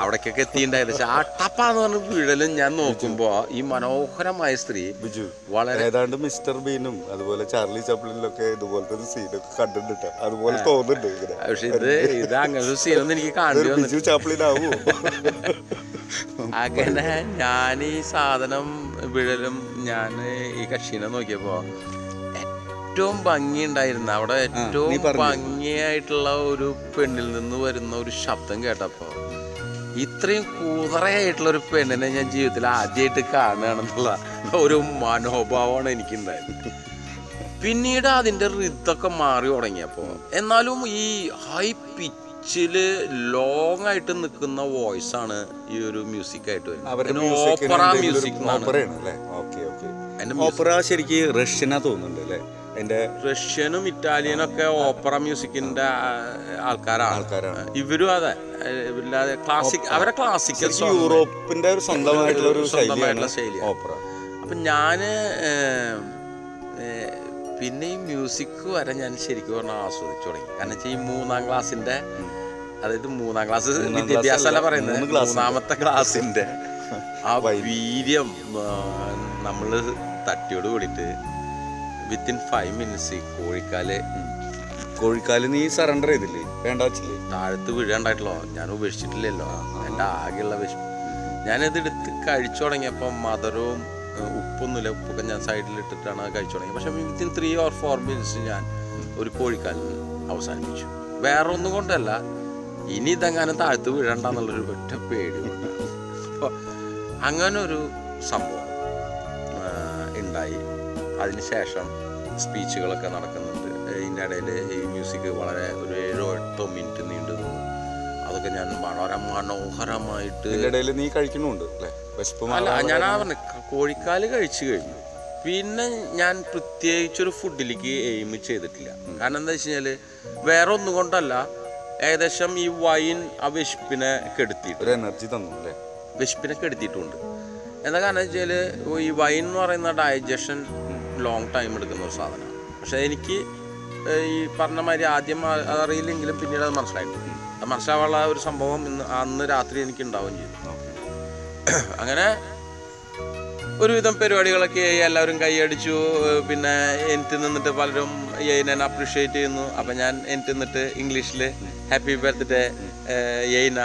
അവിടേക്കൊക്കെ എത്തിയിട്ടുണ്ടായത്. പക്ഷെ ആ ടപ്പാന്ന് പറഞ്ഞ വീഴലും ഞാൻ നോക്കുമ്പോ ഈ മനോഹരമായ സ്ത്രീ ബിജു വളരെ ഏതാണ്ട് മിസ്റ്റർ ബീനും അതുപോലെ ചാർലി ചാപ്ലിനിലൊക്കെ ഇതുപോലത്തെ സീനൊക്കെ കണ്ടിട്ടുണ്ട്. അതുപോലെ തോന്നുന്നുണ്ട്. പക്ഷെ ഇത് ഇത് അങ്ങനെ ഒരു സീനൊന്നും എനിക്ക് കാണുന്നു. ബിജു ചാപ്ലിനാവോ? അങ്ങനെ ഞാൻ ഈ സാധനം വിഴലും ഞാൻ ഈ കക്ഷീനെ നോക്കിയപ്പോ ഏറ്റവും ഭംഗിയുണ്ടായിരുന്നു. അവിടെ ഏറ്റവും ഭംഗിയായിട്ടുള്ള ഒരു പെണ്ണിൽ നിന്ന് വരുന്ന ഒരു ശബ്ദം കേട്ടപ്പോൾ ഇത്രയും കൂതറയായിട്ടുള്ള ഒരു പെണ്ണിനെ ഞാൻ ജീവിതത്തിൽ ആദ്യമായിട്ട് കാണുകയാണെന്നുള്ള ഒരു മനോഭാവമാണ് എനിക്കുണ്ടായിരുന്നത്. പിന്നീട് അതിൻ്റെ റിതൊക്കെ മാറി തുടങ്ങിയപ്പോൾ എന്നാലും ഈ ഹൈ പിച്ചില് ലോങ് ആയിട്ട് നിൽക്കുന്ന വോയിസ് ആണ് ഈ ഒരു മ്യൂസിക്കായിട്ട് വരുന്നത്. ഓപ്പറ മ്യൂസിക് ഓപ്പറ ശരിക്കും റഷ്യനാ തോന്നുന്നുണ്ട് അല്ലേ? റഷ്യനും ഇറ്റാലിയനും ഒക്കെ ഓപ്പറ മ്യൂസിക്കിന്റെ ആൾക്കാരാണ് ആൾക്കാരാണ് ഇവരും. അതെ, ക്ലാസിക് അവരെ ക്ലാസിക്കൽ യൂറോപ്പിന്റെ ഒരു സ്വന്തമായിട്ടുള്ള ഒരു സ്വന്തമായിട്ടുള്ള ശൈലി ഓപ്പറ. അപ്പൊ ഞാന് പിന്നെ ഈ മ്യൂസിക് വരെ ഞാൻ ശരിക്കും പറഞ്ഞാൽ ആസ്വദിച്ചു തുടങ്ങി. കാരണം വെച്ചാൽ ഈ മൂന്നാം ക്ലാസ്സിന്റെ, അതായത് മൂന്നാം ക്ലാസ് വിദ്യാഭ്യാസം അല്ല പറയുന്നത്, മൂന്നാമത്തെ ക്ലാസ്സിന്റെ ആ വീര്യം നമ്മള് തട്ടിയോട് കൂടിയിട്ട് വിത്തിൻ ഫൈവ് മിനിറ്റ്സ് കോഴിക്കാല് കോഴിക്കാല് നീ സറണ്ടർ ചെയ്തില്ലേ? വേണ്ടാച്ചില്ലേ? താഴത്ത് വീഴണ്ടായിട്ടല്ലോ, ഞാൻ ഉപേക്ഷിച്ചിട്ടില്ലല്ലോ. എൻ്റെ ആകെയുള്ള വിഷമം ഞാനത് എടുത്ത് കഴിച്ചു തുടങ്ങിയപ്പോൾ മധുരവും ഉപ്പൊന്നുമില്ല, ഉപ്പൊക്കെ ഞാൻ സൈഡിലിട്ടിട്ടാണ് കഴിച്ചു തുടങ്ങിയത്. പക്ഷെ within three or four minutes ഞാൻ ഒരു കോഴിക്കാലിൽ അവസാനിപ്പിച്ചു. വേറൊന്നും കൊണ്ടല്ല, ഇനി ഇതെങ്ങാനും താഴ്ത്ത് വീഴണ്ടെന്നുള്ളൊരു ഒറ്റ പേടി. അപ്പോൾ അങ്ങനൊരു സംഭവം ഉണ്ടായി. അതിനുശേഷം സ്പീച്ചുകളൊക്കെ നടക്കുന്നുണ്ട്. ഇതിനിടയിൽ ഈ മ്യൂസിക് വളരെ ഒരു ഏഴോ എട്ടോ മിനിറ്റ് നീണ്ടു നിന്നു. അതൊക്കെ ഞാൻ വളരെ മനോഹരമായിട്ട് നീ കഴിക്കുന്നുണ്ട്. അല്ല, ഞാൻ ആ പറഞ്ഞ കോഴിക്കാല് കഴിച്ചു കഴിഞ്ഞു. പിന്നെ ഞാൻ പ്രത്യേകിച്ചൊരു ഫുഡിലേക്ക് എയിം ചെയ്തിട്ടില്ല. കാരണം എന്താ വെച്ച് കഴിഞ്ഞാൽ വേറെ ഒന്നും കൊണ്ടല്ല, ഏകദേശം ഈ വൈൻ ആ വിശപ്പിനെ കെടുത്തിയിട്ട് എനർജി തന്നു അല്ലേ, വിശപ്പിനെ കെടുത്തിയിട്ടുണ്ട്. എന്താ കാരണം വെച്ച് കഴിഞ്ഞാൽ ഈ വൈൻ എന്ന് പറയുന്ന ഡൈജഷൻ ലോങ് ടൈം എടുക്കുന്ന ഒരു സാധനമാണ്. പക്ഷേ എനിക്ക് ഈ പറഞ്ഞ മാതിരി ആദ്യം അറിയില്ലെങ്കിലും പിന്നീട് അത് മനസ്സിലായിട്ടുണ്ട്. അത് മനസ്സിലാവാനുള്ള ഒരു സംഭവം ഇന്ന് അന്ന് രാത്രി എനിക്ക് ഉണ്ടാവുകയും ചെയ്തു. അങ്ങനെ ഒരുവിധം പരിപാടികളൊക്കെ എല്ലാവരും കൈയടിച്ചു. പിന്നെ എനിക്ക് നിന്നിട്ട് പലരും യെയ്നെ അപ്രീഷിയേറ്റ് ചെയ്യുന്നു. അപ്പം ഞാൻ എനിക്ക് നിന്നിട്ട് ഇംഗ്ലീഷിൽ ഹാപ്പി ബർത്ത്ഡേ യെയ്ന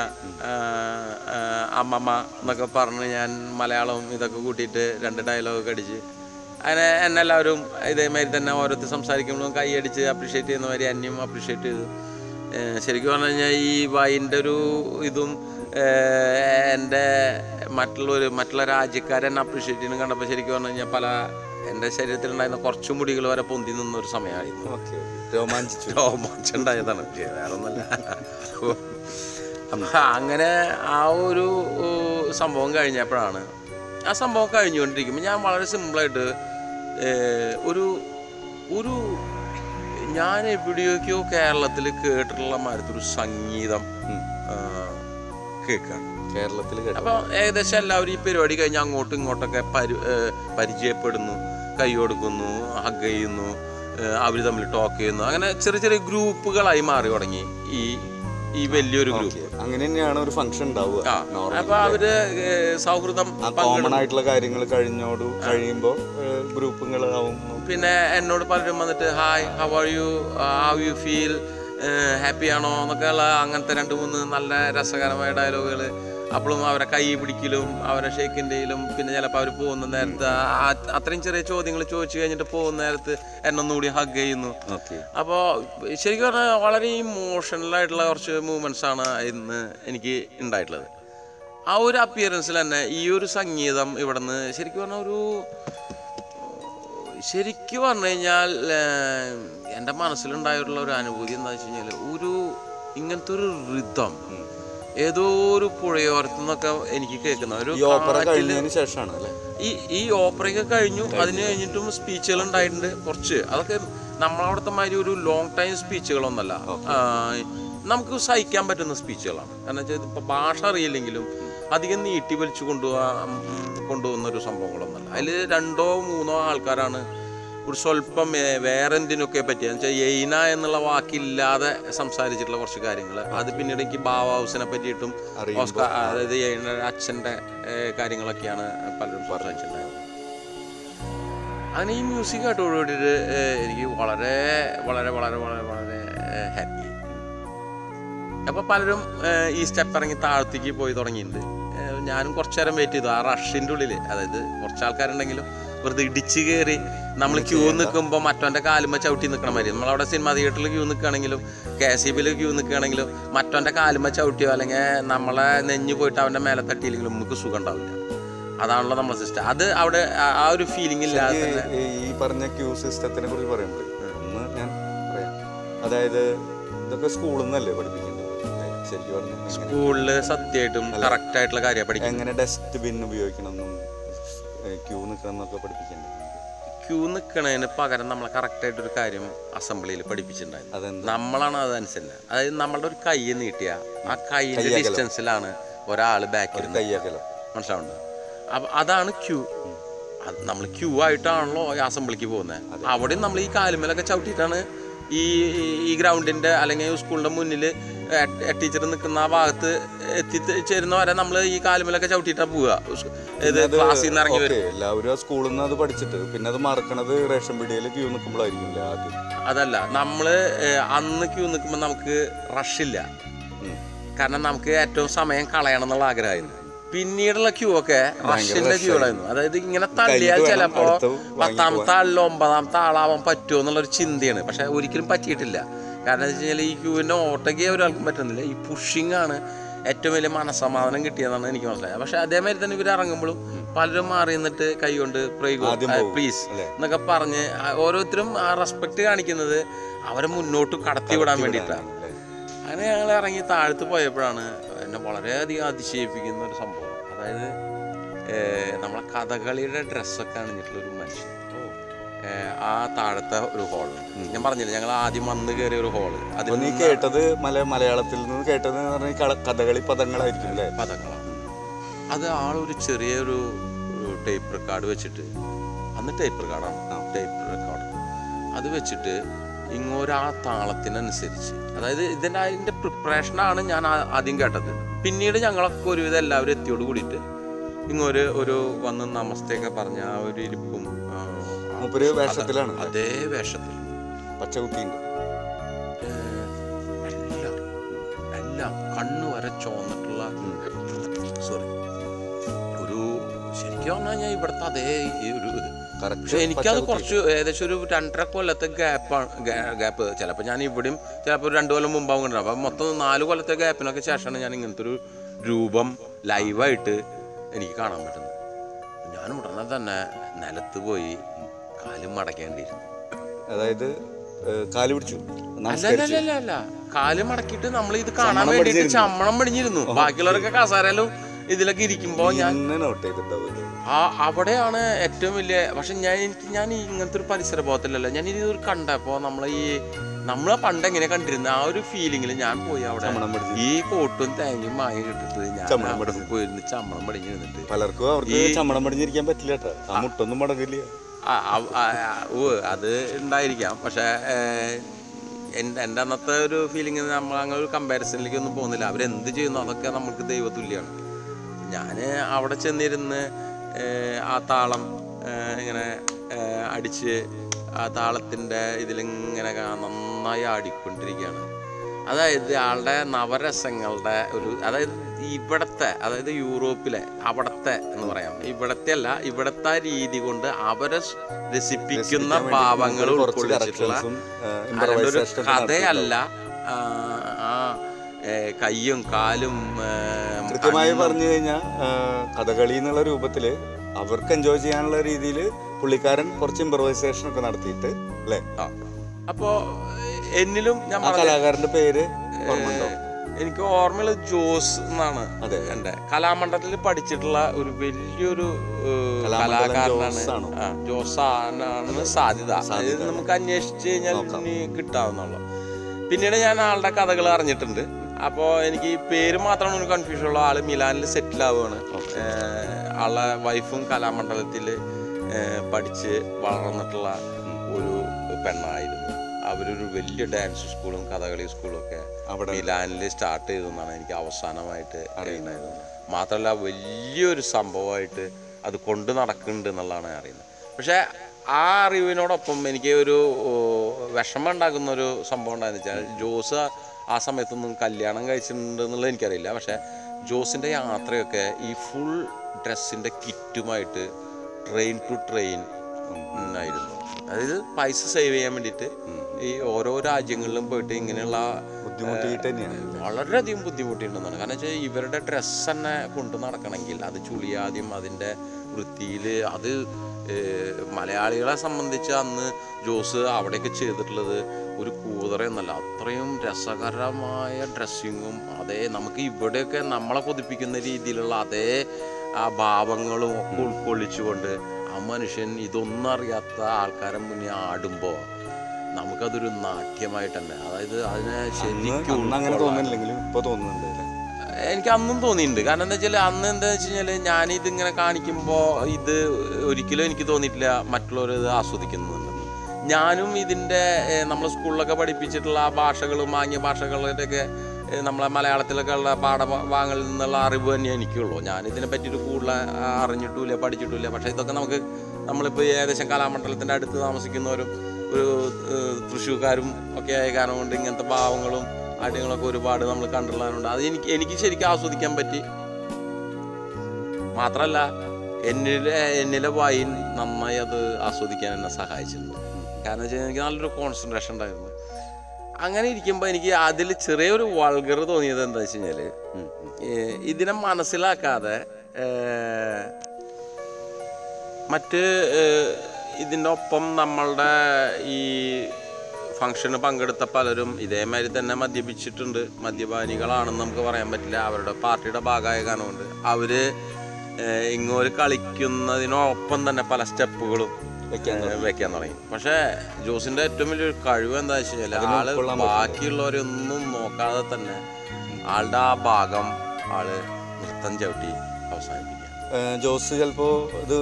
അമ്മമ്മ എന്നൊക്കെ പറഞ്ഞ് ഞാൻ മലയാളവും ഇതൊക്കെ കൂട്ടിയിട്ട് രണ്ട് ഡയലോഗൊക്കെ അടിച്ച് അങ്ങനെ എന്നെ എല്ലാവരും ഇതേമാതിരി തന്നെ ഓരോരുത്തർ സംസാരിക്കുമ്പോഴും കൈയടിച്ച് അപ്രീഷിയേറ്റ് ചെയ്യുന്ന മാതിരി എന്നെയും അപ്രീഷിയേറ്റ് ചെയ്തു. ശരിക്കും പറഞ്ഞു കഴിഞ്ഞാൽ ഈ വൈൻ്റെ ഒരു ഇതും എൻ്റെ മറ്റുള്ളൊരു മറ്റുള്ള രാജ്യക്കാരെ എന്നെ അപ്രീഷിയേറ്റ് ചെയ്യുന്ന കണ്ടപ്പോൾ ശരിക്കും പറഞ്ഞു കഴിഞ്ഞാൽ പല എൻ്റെ ശരീരത്തിലുണ്ടായിരുന്ന കുറച്ചും മുടികൾ വരെ പൊന്തി നിന്നൊരു സമയമായിരുന്നു. രോമാഞ്ചിച്ചു രോമാഞ്ചുണ്ടായതാണ്, വേറെ ഒന്നല്ല. അങ്ങനെ ആ ഒരു സംഭവം കഴിഞ്ഞപ്പോഴാണ്, ആ സംഭവം കഴിഞ്ഞുകൊണ്ടിരിക്കുമ്പോൾ ഞാൻ വളരെ സിമ്പിളായിട്ട് ഒരു ഒരു ഞാൻ എവിടെയൊക്കെയോ കേരളത്തിൽ കേട്ടിട്ടുള്ള മാതിരത്തൊരു സംഗീതം കേൾക്കാം കേരളത്തിൽ. അപ്പോൾ ഏകദേശം എല്ലാവരും ഈ പരിപാടി കഴിഞ്ഞാൽ അങ്ങോട്ടും ഇങ്ങോട്ടൊക്കെ പരി പരിചയപ്പെടുന്നു, കൈ കൊടുക്കുന്നു, ഹഗ് ചെയ്യുന്നു, അവർ തമ്മിൽ ടോക്ക് ചെയ്യുന്നു. അങ്ങനെ ചെറിയ ചെറിയ ഗ്രൂപ്പുകളായി മാറി തുടങ്ങി ഈ ഈ വലിയൊരു ഗ്രൂപ്പ്. അങ്ങനെ തന്നെയാണ് ഒരു ഫംഗ്ഷൻ ഉണ്ടാവുക. അപ്പോൾ അവര് സൗഹൃദം ആയിട്ടുള്ള കാര്യങ്ങൾ കഴിഞ്ഞോട് കഴിയുമ്പോൾ ഗ്രൂപ്പുകളാവും. പിന്നെ എന്നോട് പലരും വന്നിട്ട് hi, how are you, how you feel, happy ആണോ എന്നൊക്കെയുള്ള അങ്ങനത്തെ രണ്ട് മൂന്ന് നല്ല രസകരമായ ഡയലോഗുകൾ. അപ്പോഴും അവരെ കൈ പിടിക്കലും അവരെ ഷേക്കിൻ്റെയിലും പിന്നെ ചിലപ്പോൾ അവർ പോകുന്ന നേരത്ത് അത്രയും ചെറിയ ചോദ്യങ്ങൾ ചോദിച്ചു കഴിഞ്ഞിട്ട് പോകുന്ന നേരത്ത് എന്നൊന്നുകൂടി ഹഗ് ചെയ്യുന്നു. അപ്പോൾ ശരിക്കും പറഞ്ഞാൽ വളരെ ഇമോഷണലായിട്ടുള്ള കുറച്ച് മൂവ്മെൻറ്റ്സാണ് ഇന്ന് എനിക്ക് ഉണ്ടായിട്ടുള്ളത്. ആ ഒരു അപ്പിയറൻസിൽ തന്നെ ഈ ഒരു സംഗീതം ഇവിടെ നിന്ന് ശരിക്കും പറഞ്ഞാൽ ഒരു ശരിക്കും പറഞ്ഞു കഴിഞ്ഞാൽ എൻ്റെ മനസ്സിലുണ്ടായിട്ടുള്ള ഒരു അനുഭൂതി എന്താ വെച്ച് കഴിഞ്ഞാൽ ഒരു ഇങ്ങനത്തെ ഒരു ഋതം ഏതോ ഒരു പുഴയോർത്തുനിന്നൊക്കെ എനിക്ക് കേൾക്കുന്ന ഒരു ഈ ഈ ഓപ്പറയൊക്കെ കഴിഞ്ഞു. അതിന് കഴിഞ്ഞിട്ടും സ്പീച്ചുകൾ ഉണ്ടായിട്ടുണ്ട് കുറച്ച്. അതൊക്കെ നമ്മളവിടുത്തെ മാതിരി ഒരു ലോങ് ടൈം സ്പീച്ചുകളൊന്നല്ല, നമുക്ക് സഹിക്കാൻ പറ്റുന്ന സ്പീച്ചുകളാണ്. കാരണം വെച്ചാൽ ഇപ്പോൾ ഭാഷ അറിയില്ലെങ്കിലും അധികം നീട്ടി വലിച്ചു കൊണ്ടുപോകാൻ കൊണ്ടുപോകുന്ന ഒരു സംഭവങ്ങളൊന്നല്ല. അതിൽ രണ്ടോ മൂന്നോ ആൾക്കാരാണ് ഒരു സ്വല്പം വേറെ എന്തിനൊക്കെ പറ്റിയെന്ന് വെച്ചാൽ യെയ്ന എന്നുള്ള വാക്കില്ലാതെ സംസാരിച്ചിട്ടുള്ള കുറച്ച് കാര്യങ്ങൾ. അത് പിന്നീട് എനിക്ക് ബാവ ഹൗസിനെ പറ്റിയിട്ടും ഓസ്കാർ, അതായത് യെയ്നയുടെ അച്ഛൻ്റെ കാര്യങ്ങളൊക്കെയാണ് പലരും സംസാരിച്ചിട്ടുണ്ടായത്. അങ്ങനെ ഈ മ്യൂസിക്കായിട്ട് ഓടിയിട്ട് എനിക്ക് വളരെ വളരെ വളരെ വളരെ വളരെ ഹാപ്പി. അപ്പോൾ പലരും ഈ സ്റ്റെപ്പ് ഇറങ്ങി താഴത്തേക്ക് പോയി തുടങ്ങിയിട്ടുണ്ട്. ഞാനും കുറച്ച് നേരം വെയിറ്റ് ചെയ്തു ആ റഷിൻ്റെ ഉള്ളിൽ. അതായത് കുറച്ച് ആൾക്കാരുണ്ടെങ്കിലും വെറുതെ ഇടിച്ച് കയറി നമ്മൾ ക്യൂ നിൽക്കുമ്പോൾ മറ്റവൻ്റെ കാലുമ്മ ചവിട്ടി നിൽക്കണ മാതിരി. നമ്മളവിടെ സിനിമ തിയേറ്ററിൽ ക്യൂ നിൽക്കുകയാണെങ്കിലും കെ സി ബിയിൽ ക്യൂ നിൽക്കുകയാണെങ്കിലും മറ്റവൻ്റെ കാലുമ്മ ചവിട്ടിയോ അല്ലെങ്കിൽ നമ്മളെ നെഞ്ഞ് പോയിട്ട് അവൻ്റെ മേലെ തട്ടിയില്ലെങ്കിലും നമുക്ക് സുഖം ഉണ്ടാവില്ല. അതാണല്ലോ നമ്മുടെ സിസ്റ്റം. അത് അവിടെ ആ ഒരു ഫീലിംഗ് ഇല്ലാതെ ഈ പറഞ്ഞ ക്യൂ സിസ്റ്റത്തിനെ കുറിച്ച് പറയുമ്പോൾ ഒന്ന് ഞാൻ പറയാം. അതായത് ഇതൊക്കെ സ്കൂളിൽ നിന്നല്ലേ പഠിപ്പിക്കുന്നത് സ്കൂളില് സത്യമായിട്ടും കറക്റ്റ് ആയിട്ടുള്ള കാര്യമാണ് പഠിക്കുന്നത്. എങ്ങനെ ഡസ്റ്റ് ബിൻ ഉപയോഗിക്കണമെന്നും ക്യൂ നിൽക്കണമെന്നൊക്കെ പഠിപ്പിക്കണ്ട. ക്യൂ നിൽക്കണതിന് പകരം നമ്മളെ കറക്റ്റായിട്ടൊരു കാര്യം അസംബ്ലിയിൽ പഠിപ്പിച്ചിട്ടുണ്ടായിരുന്നു. അതെന്താ നമ്മളാണ് അതനുസരിച്ച്. അതായത് നമ്മളുടെ ഒരു കൈ നീട്ടിയ ആ കൈയിൻ്റെ ഡിസ്റ്റൻസിലാണ് ഒരാൾ ബാക്കിൽ കൈയാക്കലോ, മനസ്സിലാവുണ്ടോ? അപ്പം അതാണ് ക്യൂ. അത് നമ്മൾ ക്യൂ ആയിട്ടാണല്ലോ ഈ അസംബ്ലിക്ക് പോകുന്നത്. അവിടെയും നമ്മൾ ഈ കാലുമേലൊക്കെ ചവിട്ടിയിട്ടാണ് ഈ ഈ ഗ്രൗണ്ടിൻ്റെ അല്ലെങ്കിൽ സ്കൂളിൻ്റെ മുന്നിൽ ടീച്ചർ നിൽക്കുന്ന ആ ഭാഗത്ത് എത്തിച്ചേരുന്ന വരെ നമ്മൾ ഈ കാലുമേലൊക്കെ ചവിട്ടിയിട്ടാണ് പോവുക. ക്ലാസ്സിൽ നിന്ന് ഇറങ്ങി വരും എല്ലാവരും സ്കൂളിൽ നിന്ന് അത് പഠിച്ചിട്ട്. പിന്നെ അത് മറക്കണത് റേഷൻ പീടികയിൽ ക്യൂ നിൽക്കുമ്പോഴായിരിക്കും. ആദ്യം അതല്ല, നമ്മൾ അന്ന് ക്യൂ നിൽക്കുമ്പോൾ നമുക്ക് റഷില്ല. കാരണം നമുക്ക് ഏറ്റവും സമയം കളയണം എന്നുള്ള ആഗ്രഹമായിരുന്നു. പിന്നീടുള്ള ക്യൂ ഒക്കെ റഷ്യൻ്റെ ക്യൂ ആയിരുന്നു. അതായത് ഇങ്ങനെ തള്ളിയാൽ ചിലപ്പോൾ പത്താമത്തെ ആളിലോ ഒമ്പതാമത്തെ ആളാവാൻ പറ്റുമോ എന്നുള്ളൊരു ചിന്തയാണ്. പക്ഷെ ഒരിക്കലും പറ്റിയിട്ടില്ല. കാരണം എന്താ വെച്ച് കഴിഞ്ഞാൽ ഈ ക്യൂവിൻ്റെ ഓട്ടയ്ക്ക് ഒരാൾക്കും പറ്റുന്നില്ല. ഈ പുഷിങ് ആണ് ഏറ്റവും വലിയ മനസ്സമാധാനം കിട്ടിയതാണ് എനിക്ക് മനസ്സിലായത്. പക്ഷെ അതേമാതിരി തന്നെ ഇവർ ഇറങ്ങുമ്പോഴും പലരും മാറി നിന്നിട്ട് കൈ കൊണ്ട് പ്രേ പ്ലീസ് എന്നൊക്കെ പറഞ്ഞ് ഓരോരുത്തരും ആ റെസ്പെക്ട് കാണിക്കുന്നത് അവരെ മുന്നോട്ട് കടത്തി വിടാൻ വേണ്ടിയിട്ടാണ്. അങ്ങനെ ഞങ്ങൾ ഇറങ്ങി താഴത്ത് പോയപ്പോഴാണ് എന്നെ വളരെയധികം അതിശയിപ്പിക്കുന്ന ഒരു സംഭവം. അതായത് നമ്മളെ കഥകളിയുടെ ഡ്രസ്സൊക്കെ അണിഞ്ഞിട്ടുള്ളൊരു മനുഷ്യൻ ആ താഴത്തെ ഒരു ഹോള്. ഞാൻ പറഞ്ഞില്ല ഞങ്ങൾ ആദ്യം വന്ന് കയറിയ ഒരു ഹോള്. അത് നീ കേട്ടത് മല മലയാളത്തിൽ നിന്ന് കേട്ടത് കഥകളി പദങ്ങളായിരിക്കും അല്ലേ? പദങ്ങളാണ്. അത് ആളൊരു ചെറിയൊരു ടേപ്പ് റെക്കാർഡ് വെച്ചിട്ട്, അന്ന് ടേപ്പ് റെക്കാർഡാണ് ടേപ്പ് റെക്കാർഡ് അത് വെച്ചിട്ട് ഇങ്ങോരാ താളത്തിനനുസരിച്ച്, അതായത് ഇതിൻ്റെ അതിൻ്റെ പ്രിപ്പറേഷനാണ് ഞാൻ ആദ്യം കേട്ടത്. പിന്നീട് ഞങ്ങളൊക്കെ ഒരുവിധം എല്ലാവരും എത്തിയോട് കൂടിയിട്ട് ഇങ്ങൊരു ഒരു വന്ന് നമസ്തേയൊക്കെ പറഞ്ഞ ആ ഒരു ഇരിപ്പും വേഷത്തിലാണ്, അതേ വേഷത്തിൽ പച്ചകുത്തിൻ്റെ എല്ലാം എല്ലാം കണ്ണു വരെ ചോന്നിട്ടുള്ള സോറി ഒരു ശരിക്കും പറഞ്ഞാൽ ഞാൻ ഇവിടുത്തെ അതേ ഈ ഒരു പക്ഷെ എനിക്കത് കുറച്ച് ഏകദേശം ഒരു രണ്ടര കൊല്ലത്തെ ഗ്യാപ്പാണ് ഗ്യാപ്പ്. ചിലപ്പോൾ ഞാൻ ഇവിടെയും ചിലപ്പോൾ ഒരു രണ്ടു കൊല്ലം മുമ്പാവും കണ്ടത്. അപ്പം മൊത്തം നാല് കൊല്ലത്തെ ഗ്യാപ്പിനൊക്കെ ശേഷമാണ് ഞാൻ ഇങ്ങനത്തെ ഒരു രൂപം ലൈവായിട്ട് എനിക്ക് കാണാൻ പറ്റുന്നത്. ഞാൻ ഉടനെ തന്നെ നിലത്ത് പോയി കാലും മടക്കേണ്ടിയിരുന്നു. അതായത് കാല് പിടിച്ചു അല്ല കാല് മടക്കിയിട്ട് നമ്മൾ ഇത് കാണാൻ വേണ്ടിയിട്ട് ചമ്മണം പിടിഞ്ഞിരുന്നു. ബാക്കിയുള്ളവരൊക്കെ കസാരയിലും ഇതിലൊക്കെ ഇരിക്കുമ്പോൾ ഞാൻ ആ അവിടെയാണ് ഏറ്റവും വലിയ. പക്ഷെ ഞാൻ എനിക്ക് ഞാൻ ഇങ്ങനത്തെ ഒരു പരിസരബോധത്തിലല്ല ഞാൻ ഇത് ഒരു കണ്ടപ്പോൾ നമ്മളെ ഈ നമ്മളെ പണ്ട് എങ്ങനെ കണ്ടിരുന്ന ആ ഒരു ഫീലിങ്ങിൽ ഞാൻ പോയി അവിടെ ഈ കോട്ടും തേങ്ങയും വാങ്ങി കിട്ടിട്ട് ഞാൻ പോയിരുന്നു ചമ്മണം പടിഞ്ഞു നിന്നിട്ട്. പലർക്കും അവർക്ക് ചമ്മണം പടിഞ്ഞിരിക്കാൻ പറ്റില്ല കേട്ടോ, ആ മുട്ടൊന്നും മടങ്ങില്ല. അത് ഉണ്ടായിരിക്കാം, പക്ഷേ എൻ്റെ എൻ്റെ അന്നത്തെ ഒരു ഫീലിംഗ് നമ്മൾ അങ്ങനെ ഒരു കമ്പാരിസണിലേക്ക് ഒന്നും പോകുന്നില്ല. അവരെന്ത് ചെയ്യുന്നു അതൊക്കെ നമുക്ക് ദൈവതുല്യമാണ്. ഞാൻ അവിടെ ചെന്നിരുന്ന് ആ താളം ഇങ്ങനെ അടിച്ച് ആ താളത്തിൻ്റെ ഇതിലിങ്ങനെ നന്നായി ആടിക്കൊണ്ടിരിക്കുകയാണ്. അതായത് ആളുടെ നവരസങ്ങളുടെ ഒരു, അതായത് ഇവിടത്തെ, അതായത് യൂറോപ്പിലെ അവിടത്തെ എന്ന് പറയാം, ഇവിടത്തെ അല്ല ഇവിടത്തെ രീതി കൊണ്ട് അവരെ രസിപ്പിക്കുന്ന ഭാവങ്ങൾ ഉൾക്കൊള്ളിച്ചിട്ടുള്ള ഒരു കഥയല്ല. ആ കയ്യും കാലും കൃത്യമായി പറഞ്ഞു കഴിഞ്ഞാൽ കഥകളി എന്നുള്ള രൂപത്തിൽ അവർക്ക് എൻജോയ് ചെയ്യാനുള്ള രീതിയിൽ പുള്ളിക്കാരൻ കുറച്ച് ഇംപ്രവൈസേഷൻ ഒക്കെ നടത്തിയിട്ട് അല്ലേ? അപ്പോൾ എന്നിലും ഞാൻ കലാകാരന്റെ പേര് എനിക്ക് ഓർമ്മയുള്ള ജോസ് എന്നാണ്. അതെ, എൻ്റെ കലാമണ്ഡലത്തിൽ പഠിച്ചിട്ടുള്ള ഒരു വലിയൊരു കലാകാരനാണ് ജോസാണ് സാധ്യത. അതായത് നമുക്ക് അന്വേഷിച്ച് കഴിഞ്ഞാൽ കിട്ടാവുന്നുള്ളൂ. പിന്നീട് ഞാൻ ആളുടെ കഥകൾ അറിഞ്ഞിട്ടുണ്ട്. അപ്പോൾ എനിക്ക് ഈ പേര് മാത്രമാണ് ഒരു കൺഫ്യൂഷൻ ഉള്ള. ആള് മിലാനിൽ സെറ്റിൽ ആവുകയാണ്. ആളുടെ വൈഫും കലാമണ്ഡലത്തിൽ പഠിച്ച് വളർന്നിട്ടുള്ള ഒരു പെണ്ണായിരുന്നു. അവരൊരു വലിയ ഡാൻസ് സ്കൂളും കഥകളി സ്കൂളും ഒക്കെ മിലാനിൽ സ്റ്റാർട്ട് ചെയ്തെന്നാണ് എനിക്ക് അവസാനമായിട്ട് അറിയുന്നത്. മാത്രമല്ല വലിയൊരു സംഭവമായിട്ട് അത് കൊണ്ട് നടക്കുന്നുണ്ട് എന്നുള്ളതാണ് അറിയുന്നത്. പക്ഷേ ആ അറിവിനോടൊപ്പം എനിക്ക് ഒരു വിഷമം ഉണ്ടാക്കുന്ന ഒരു സംഭവം ഉണ്ടായെന്ന് വെച്ചാൽ ജോസ് ആ സമയത്തൊന്നും കല്യാണം കഴിച്ചിട്ടുണ്ട് എന്നുള്ളത് എനിക്കറിയില്ല. പക്ഷേ ജോസിൻ്റെ യാത്രയൊക്കെ ഈ ഫുൾ ഡ്രസ്സിൻ്റെ കിറ്റുമായിട്ട് ട്രെയിൻ ടു ട്രെയിൻ ആയിരുന്നു. അതായത് പൈസ സേവ് ചെയ്യാൻ വേണ്ടിയിട്ട് ഈ ഓരോ രാജ്യങ്ങളിലും പോയിട്ട് ഇങ്ങനെയുള്ള വളരെയധികം ബുദ്ധിമുട്ടിയിട്ടുണ്ടെന്നാണ്. കാരണം വെച്ചാൽ ഇവരുടെ ഡ്രസ്സ് തന്നെ കൊണ്ട് നടക്കണമെങ്കിൽ അത് ചുളിയാദ്യം അതിൻ്റെ വൃത്തിയിൽ അത് മലയാളികളെ സംബന്ധിച്ച് അന്ന് ജോസ് അവിടെയൊക്കെ ചെയ്തിട്ടുള്ളത് ഒരു കൂതറയൊന്നല്ല. അത്രയും രസകരമായ ഡ്രസ്സിങ്ങും അതേ നമുക്ക് ഇവിടെയൊക്കെ നമ്മളെ കൊതിപ്പിക്കുന്ന രീതിയിലുള്ള അതേ ആ ഭാവങ്ങളും ഒക്കെ ഉൾക്കൊള്ളിച്ചുകൊണ്ട് ആ മനുഷ്യൻ ഇതൊന്നും അറിയാത്ത ആൾക്കാരെ മുന്നേ ആടുമ്പോൾ നമുക്കതൊരു നാട്യമായിട്ട് തന്നെ, അതായത് അതിനെ ശരിക്കും എനിക്ക് അന്നും തോന്നിയിട്ടുണ്ട്. കാരണം എന്താ വെച്ചാൽ അന്ന് എന്താണെന്ന് വെച്ച് കഴിഞ്ഞാൽ ഞാനിതിങ്ങനെ കാണിക്കുമ്പോൾ ഇത് ഒരിക്കലും എനിക്ക് തോന്നിയിട്ടില്ല മറ്റുള്ളവർ ഇത് ആസ്വദിക്കുന്നുണ്ട്. ഞാനും ഇതിൻ്റെ നമ്മൾ സ്കൂളിലൊക്കെ പഠിപ്പിച്ചിട്ടുള്ള ആ ഭാഷകളും ആംഗ്യ ഭാഷകളുടെയൊക്കെ നമ്മളെ മലയാളത്തിലൊക്കെ ഉള്ള പാഠഭാഗങ്ങളിൽ നിന്നുള്ള അറിവ് തന്നെ എനിക്കുള്ളൂ. ഞാനിതിനെ പറ്റിയിട്ട് കൂടുതൽ അറിഞ്ഞിട്ടുമില്ല, പഠിച്ചിട്ടുമില്ല. പക്ഷേ ഇതൊക്കെ നമുക്ക് നമ്മളിപ്പോൾ ഏകദേശം കലാമണ്ഡലത്തിൻ്റെ അടുത്ത് താമസിക്കുന്നവരും ഒരു തൃശ്ശൂക്കാരും ഒക്കെ ആയ കാരണം കൊണ്ട് ഇങ്ങനത്തെ ഭാവങ്ങളും ആദ്യങ്ങളൊക്കെ ഒരുപാട് നമ്മൾ കണ്ടുള്ളതുകൊണ്ട് അത് എനിക്ക് എനിക്ക് ശരിക്കും ആസ്വദിക്കാൻ പറ്റി. മാത്രമല്ല എന്നിലെ എന്നിലെ വായിൻ നന്നായി അത് ആസ്വദിക്കാൻ എന്നെ സഹായിച്ചിട്ടുണ്ട്. കാരണം വെച്ച് കഴിഞ്ഞാൽ എനിക്ക് നല്ലൊരു കോൺസെൻട്രേഷൻ ഉണ്ടായിരുന്നു. അങ്ങനെ ഇരിക്കുമ്പോൾ എനിക്ക് അതിൽ ചെറിയൊരു വൾഗർ തോന്നിയത് എന്താ വെച്ച് കഴിഞ്ഞാൽ, ഇതിനെ മനസ്സിലാക്കാതെ മറ്റ് ഇതിൻ്റെ ഒപ്പം നമ്മളുടെ ഈ ഫംഗ്ഷന് പങ്കെടുത്ത പലരും ഇതേമാതിരി തന്നെ മദ്യപിച്ചിട്ടുണ്ട്. മദ്യപാനികളാണെന്ന് നമുക്ക് പറയാൻ പറ്റില്ല, അവരുടെ പാർട്ടിയുടെ ഭാഗമായ കാരണം കൊണ്ട് അവർ ഇങ്ങോട്ട് കളിക്കുന്നതിനൊപ്പം തന്നെ പല സ്റ്റെപ്പുകളും വെക്കാൻ തുടങ്ങി. പക്ഷേ ജോസിൻ്റെ ഏറ്റവും വലിയൊരു കഴിവ് എന്താ വെച്ച് കഴിഞ്ഞാൽ, ആള് ബാക്കിയുള്ളവരൊന്നും നോക്കാതെ തന്നെ ആളുടെ ആ ഭാഗം ആള് നൃത്തം ചവിട്ടി അവസാനിപ്പിക്കും. ജോസ് ചിലപ്പോൾ ഇത്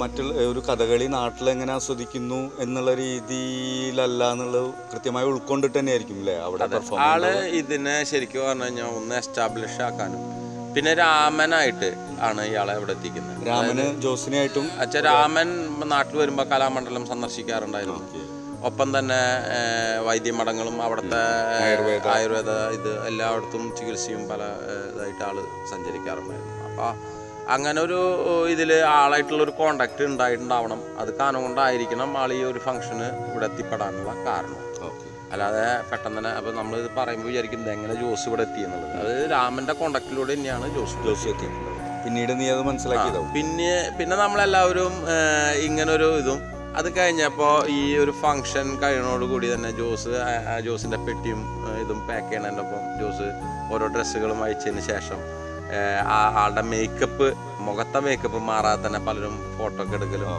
മറ്റുള്ള ഒരു കഥകളി നാട്ടിലെങ്ങനെ ആസ്വദിക്കുന്നു എന്നുള്ള രീതിയിലല്ല എന്നുള്ള കൃത്യമായി ഉൾക്കൊണ്ടിട്ട് തന്നെയായിരിക്കും അല്ലേ അവിടെ ആള് ഇതിനെ ശരിക്കും പറഞ്ഞു കഴിഞ്ഞാൽ ഒന്ന് എസ്റ്റാബ്ലിഷ് ആക്കാനും. പിന്നെ രാമനായിട്ട് ആണ് ഇയാളെ ഇവിടെ എത്തിക്കുന്നത്. രാമന് ജോസിനായിട്ടും അച്ഛൻ രാമൻ നാട്ടിൽ വരുമ്പോൾ കലാമണ്ഡലം സന്ദർശിക്കാറുണ്ടായിരുന്നു. ഒപ്പം തന്നെ വൈദ്യമഠങ്ങളും അവിടുത്തെ ആയുർവേദ ഇത് എല്ലായിടത്തും ചികിത്സയും പല ഇതായിട്ട് ആള് സഞ്ചരിക്കാറുണ്ടായിരുന്നു. അപ്പോൾ അങ്ങനെ ഒരു ഇതിൽ ആളായിട്ടുള്ളൊരു കോണ്ടാക്ട് ഉണ്ടായിട്ടുണ്ടാവണം. അത് കാരണം കൊണ്ടായിരിക്കണം ആൾ ഈ ഒരു ഫംഗ്ഷന് ഇവിടെ എത്തിപ്പെടാനുള്ള കാരണം. അല്ലാതെ പെട്ടെന്ന് തന്നെ അപ്പോൾ നമ്മളിത് പറയുമ്പോൾ വിചാരിക്കുന്നത് എങ്ങനെ ജോസ് ഇവിടെ എത്തിയെന്നുള്ളത്, അത് രാമൻ്റെ കോണ്ടാക്റ്റിലൂടെ തന്നെയാണ് ജോസ് ജോസ് എത്തിയത്. പിന്നീട് നീ അത് മനസ്സിലാക്കിയത്. പിന്നെ പിന്നെ നമ്മളെല്ലാവരും ഇങ്ങനൊരു ഇതും അത് കഴിഞ്ഞപ്പോൾ ഈ ഒരു ഫംഗ്ഷൻ കഴിയുന്നതോടുകൂടി തന്നെ ജോസ് ജോസിൻ്റെ പെട്ടിയും ഇതും പാക്ക് ചെയ്യണതിൻ്റെ ഒപ്പം ജോസ് ഓരോ ഡ്രസ്സുകളും അയച്ചതിന് ശേഷം ആ ആളുടെ മേക്കപ്പ്, മുഖത്തെ മേക്കപ്പ് മാറാതെ തന്നെ പലരും ഫോട്ടോ ഒക്കെ എടുക്കലും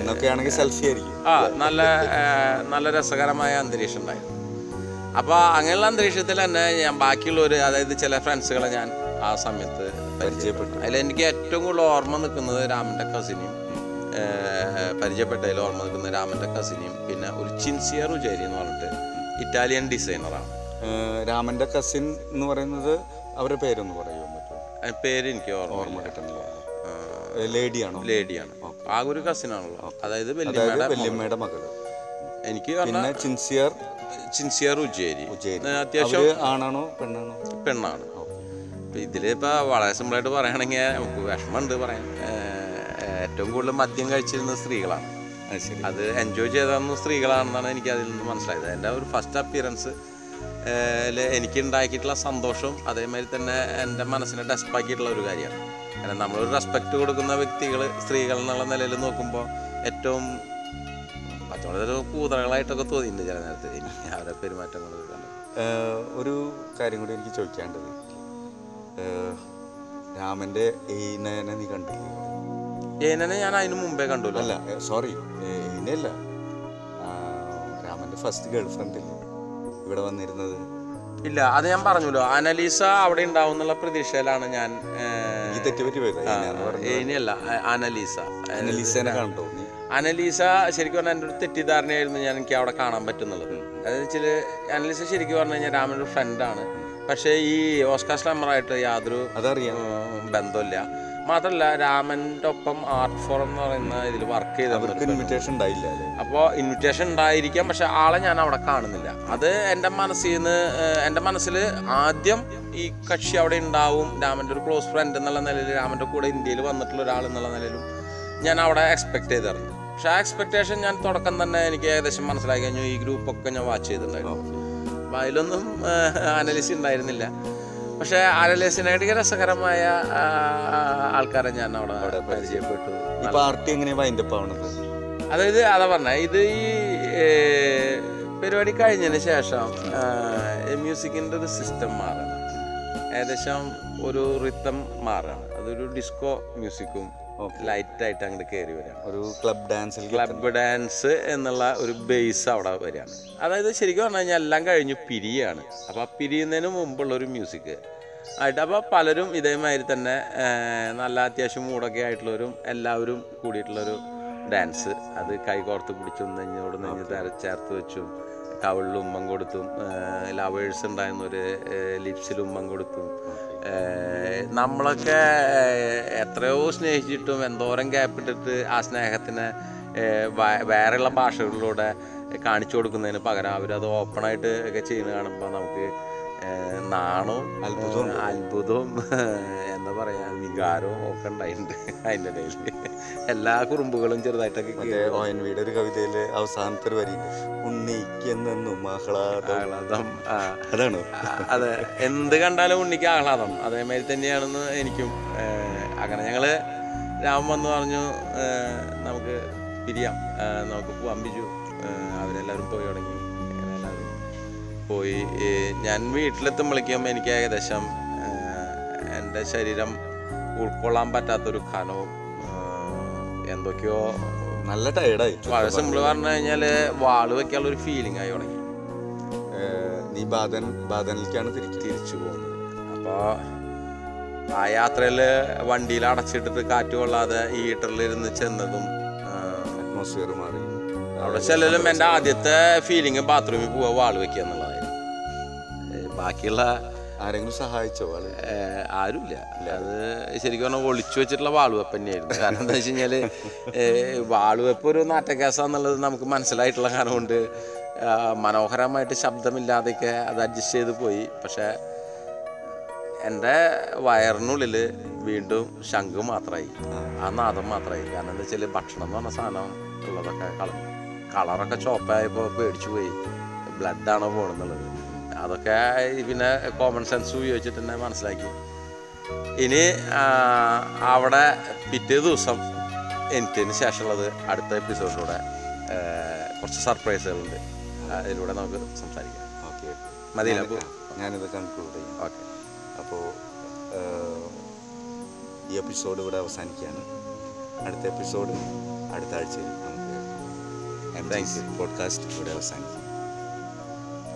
എന്നൊക്കെയാണെങ്കിൽ സെൽഫി ആയിരിക്കും. ആ നല്ല നല്ല രസകരമായ അന്തരീക്ഷം ഉണ്ടായിരുന്നു. അപ്പോൾ അങ്ങനെയുള്ള അന്തരീക്ഷത്തിൽ തന്നെ ഞാൻ ബാക്കിയുള്ളവർ, അതായത് ചില ഫ്രണ്ട്സുകളെ ഞാൻ ആ സമയത്ത് പരിചയപ്പെട്ടു. അതിലെനിക്ക് ഏറ്റവും കൂടുതൽ ഓർമ്മ നിൽക്കുന്നത് രാമൻ്റെ കസിനെയും, പരിചയപ്പെട്ടതിൽ ഓർമ്മ നിൽക്കുന്നത് രാമൻ്റെ കസിനെയും പിന്നെ ഒരു ചിൻസിയർ ഉജേരി എന്ന് പറഞ്ഞിട്ട് ഇറ്റാലിയൻ ഡിസൈനറാണ്. രാമൻ്റെ കസിൻ എന്ന് പറയുന്നത് അവരുടെ പേരൊന്ന് പറയാൻ പറ്റുമോ? പേര് എനിക്ക് ഓർമ്മ കിട്ടുന്നില്ല. ലേഡിയാണോ? ലേഡിയാണ്. ആ ഒരു കസിനാണല്ലോ, അതായത് വല്യമ്മയുടെ മകള്. എനിക്ക് ചിൻസിയർ ചിൻസിയർ ഉജേരി അത്യാവശ്യം ആണാണോ പെണ്ണാണോ? പെണ്ണാണ്. ഇതിലിപ്പോൾ വളരെ സിമ്പിളായിട്ട് പറയുകയാണെങ്കിൽ നമുക്ക് വിഷമമുണ്ട് പറയാൻ. ഏറ്റവും കൂടുതൽ മദ്യം കഴിച്ചിരുന്ന സ്ത്രീകളാണ്. അത് എൻജോയ് ചെയ്തിരുന്ന സ്ത്രീകളാണെന്നാണ് എനിക്ക് അതിൽ നിന്ന് മനസ്സിലായത്. എൻ്റെ ഒരു ഫസ്റ്റ് അപ്പിയറൻസ് എനിക്ക് ഉണ്ടാക്കിയിട്ടുള്ള സന്തോഷം അതേമാതിരി തന്നെ എൻ്റെ മനസ്സിനെ ഡെസ്പാക്കിയിട്ടുള്ള ഒരു കാര്യമാണ്. കാരണം നമ്മളൊരു റെസ്പെക്റ്റ് കൊടുക്കുന്ന വ്യക്തികൾ സ്ത്രീകൾ എന്നുള്ള നിലയിൽ നോക്കുമ്പോൾ ഏറ്റവും പച്ചവളത്തിൽ കൂതറകളായിട്ടൊക്കെ തോന്നിയിട്ടുണ്ട് ചില നേരത്തെ എനിക്ക് അവരുടെ പെരുമാറ്റം കൊണ്ട്. ഒരു കാര്യം കൂടി എനിക്ക് ചോദിക്കാണ്ടത്, രാമൻ്റെ ഏനനെ നീ കണ്ടില്ലേ? ഏനനെ ഞാൻ അതിന് മുമ്പേ കണ്ടു. അല്ല സോറി, ഏനല്ല, രാമൻ്റെ ഫസ്റ്റ് ഗേൾ ഫ്രണ്ടില്ലേ ഇവിടെ വന്നിരുന്നത്? ഇല്ല, അത് ഞാൻ പറഞ്ഞല്ലോ, അനലീസ അവിടെ ഉണ്ടാവും എന്നുള്ള പ്രതീക്ഷയിലാണ് ഞാൻ. ഇനിയല്ല, അനലീസ അനലീസനെ കണ്ടോ? അനലീസ ശരിക്കും പറഞ്ഞാൽ എൻ്റെ ഒരു തെറ്റിദ്ധാരണയായിരുന്നു ഞാൻ എനിക്ക് അവിടെ കാണാൻ പറ്റുന്നുള്ളത്. അതെന്ന് വെച്ചാൽ അനലീസ ശരിക്കും പറഞ്ഞു കഴിഞ്ഞാൽ രാമൻ്റെ ഫ്രണ്ടാണ്. പക്ഷേ ഈ ഓസ്കാർ സ്ലമ്മറായിട്ട് യാതൊരു അതറിയാം ബന്ധമില്ല. മാത്രമല്ല രാമൻ്റെ ഒപ്പം ആർട്ട് ഫോറം എന്ന് പറയുന്ന ഇതിൽ വർക്ക് ചെയ്തവർക്ക് ഇൻവിറ്റേഷൻ ഉണ്ടായില്ല. അപ്പോൾ ഇൻവിറ്റേഷൻ ഉണ്ടായിരിക്കാം, പക്ഷെ ആളെ ഞാൻ അവിടെ കാണുന്നില്ല. അത് എൻ്റെ മനസ്സിൽ നിന്ന് എൻ്റെ മനസ്സിൽ ആദ്യം ഈ കക്ഷി അവിടെ ഉണ്ടാവും, രാമൻ്റെ ഒരു ക്ലോസ് ഫ്രണ്ട് എന്നുള്ള നിലയിൽ, രാമൻ്റെ കൂടെ ഇന്ത്യയിൽ വന്നിട്ടുള്ള ഒരാൾ എന്നുള്ള നിലയിലും ഞാൻ അവിടെ എക്സ്പെക്ട് ചെയ്തിരുന്നു. പക്ഷെ ആ എക്സ്പെക്റ്റേഷൻ ഞാൻ തുടക്കം തന്നെ എനിക്ക് ഏകദേശം മനസ്സിലാക്കി കഴിഞ്ഞു. ഈ ഗ്രൂപ്പൊക്കെ ഞാൻ വാച്ച് ചെയ്തിട്ടുണ്ടായിരുന്നു. അപ്പം അതിലൊന്നും അനലീസ് ഉണ്ടായിരുന്നില്ല. പക്ഷേ അനലീസിനായിട്ട് രസകരമായ ആൾക്കാരെ ഞാൻ അവിടെ പരിചയപ്പെട്ടു. അതായത് അതാ പറഞ്ഞ ഇത് ഈ പരിപാടി കഴിഞ്ഞതിന് ശേഷം മ്യൂസിക്കിൻ്റെ ഒരു സിസ്റ്റം മാറാണ്, ഏകദേശം ഒരു റിത്തം മാറാണ്. അതൊരു ഡിസ്കോ മ്യൂസിക്കും ലൈറ്റായിട്ട് അങ്ങോട്ട് കയറി വരികയാണ്. ഒരു ക്ലബ് ഡാൻസ് ക്ലബ് ഡാൻസ് എന്നുള്ള ഒരു ബേസ് അവിടെ വരികയാണ്. അതായത് ശരിക്കും പറഞ്ഞു കഴിഞ്ഞാൽ എല്ലാം കഴിഞ്ഞ് പിരിയാണ്. അപ്പോൾ ആ പിരിയുന്നതിന് മുമ്പുള്ളൊരു മ്യൂസിക് ആയിട്ട് അപ്പോൾ പലരും ഇതേമാതിരി തന്നെ നല്ല അത്യാവശ്യം മൂടൊക്കെ ആയിട്ടുള്ളവരും എല്ലാവരും കൂടിയിട്ടുള്ളൊരു ഡാൻസ്. അത് കൈകോർത്ത് പിടിച്ചും നെഞ്ഞോട് നെഞ്ഞ് തര ചേർത്ത് വെച്ചും കവിളിൽ ഉമ്മം കൊടുത്തും ലവേഴ്സ് ഉണ്ടായിരുന്നൊരു ലിപ്സിൽ ഉമ്മം കൊടുത്തും നമ്മളൊക്കെ എത്രയോ സ്നേഹിച്ചിട്ടും എന്തോരം ഗ്യാപ്പിട്ടിട്ട് ആ സ്നേഹത്തിന് വേറെയുള്ള ഭാഷകളിലൂടെ കാണിച്ചു കൊടുക്കുന്നതിന് പകരം അവരത് ഓപ്പണായിട്ട് ഒക്കെ ചെയ്യുന്നത് കാണുമ്പോൾ നമുക്ക് നാണവും അത്ഭുതവും എന്താ എന്താ പറയുക വികാരവും ഒക്കെ ഉണ്ടായിട്ടുണ്ട് അതിൻ്റെ ഇടയിൽ. എല്ലാ കുറുമ്പുകളും ചെറുതായിട്ടൊക്കെ ഓയൻവിയുടെ ഒരു കവിതയിൽ അവസാനത്തെ ഒരു വരി ഉണ്ണിക്കെന്നും ആഹ്ലാദം, അതാണ് അത് എന്ത് കണ്ടാലും ഉണ്ണിക്ക് ആഹ്ലാദം. അതേമാതിരി തന്നെയാണെന്ന് എനിക്കും. അങ്ങനെ ഞങ്ങൾ രാമൻ വന്ന് പറഞ്ഞു നമുക്ക് പിരിയാം, നമുക്ക് പോവാം ബിജു. അവരെല്ലാവരും പോയി തുടങ്ങി. എല്ലാവരും പോയി. ഞാൻ വീട്ടിലെത്തുമ്പോഴേക്കും എനിക്ക് ഏകദേശം എൻ്റെ ശരീരം ഉൾക്കൊള്ളാൻ പറ്റാത്തൊരു കനവും എന്തൊക്കെയോ നല്ല ടയർഡായി. വളരെ സിമ്പിൾ പറഞ്ഞു കഴിഞ്ഞാൽ വാള് വെക്കാനുള്ളൊരു ഫീലിംഗ് ആയി തുടങ്ങി. നീ ബാദൻ ബാദനിലേക്കാണ് തിരിച്ച് തിരിച്ചു പോകുന്നത്. അപ്പോൾ ആ യാത്രയിൽ വണ്ടിയിൽ അടച്ചിട്ടിട്ട് കാറ്റ് കൊള്ളാതെ ഈ ഹീറ്ററിലിരുന്ന് ചെന്നതും അറ്റ്മോസ്ഫിയർ മാറി. അവിടെ ചെല്ലലും എൻ്റെ ആദ്യത്തെ ഫീലിംഗ് ബാത്റൂമിൽ പോവുക വാള് വെക്കുക എന്നുള്ളതായിരുന്നു. ബാക്കിയുള്ള ആരെങ്കിലും സഹായിച്ചോ? ആരുമില്ല. അത് ശരിക്കും പറഞ്ഞാൽ ഒളിച്ചു വെച്ചിട്ടുള്ള വാളുവെപ്പ് തന്നെയായിരുന്നു. കാരണം എന്താ വെച്ച് കഴിഞ്ഞാൽ വാളുവെപ്പ് ഒരു നാറ്റക്കേസാന്നുള്ളത് നമുക്ക് മനസ്സിലായിട്ടുള്ള കാരണം കൊണ്ട് മനോഹരമായിട്ട് ശബ്ദമില്ലാതെയൊക്കെ അത് അഡ്ജസ്റ്റ് ചെയ്ത് പോയി. പക്ഷേ എൻ്റെ വയറിനുള്ളിൽ വീണ്ടും ശംഖ് മാത്രമായി, ആ നാദം മാത്രമായി. കാരണം എന്താ വെച്ചാൽ ഭക്ഷണം എന്ന് പറഞ്ഞ സാധനം ഉള്ളതൊക്കെ കളർ കളറൊക്കെ ചോപ്പായപ്പോൾ പേടിച്ചു പോയി, ബ്ലഡാണോ പോകണമെന്നുള്ളത്. അതൊക്കെ പിന്നെ കോമൺ സെൻസ് ഉപയോഗിച്ചിട്ട് തന്നെ മനസ്സിലാക്കി. ഇനി അവിടെ പിറ്റേ ദിവസം എനിക്കതിന് ശേഷമുള്ളത് അടുത്ത എപ്പിസോഡിലൂടെ കുറച്ച് സർപ്രൈസുകളുണ്ട്, അതിലൂടെ നമുക്ക് സംസാരിക്കാം. ഓക്കെ, മതിയില്ല, ഞാനിത് കൺക്ലൂഡ് ചെയ്യും. ഓക്കെ, അപ്പോൾ ഈ എപ്പിസോഡ് ഇവിടെ അവസാനിക്കുകയാണ്. അടുത്ത എപ്പിസോഡ് അടുത്ത ആഴ്ചയിൽ നമുക്ക് പോഡ്കാസ്റ്റ് ഇവിടെ അവസാനിക്കും.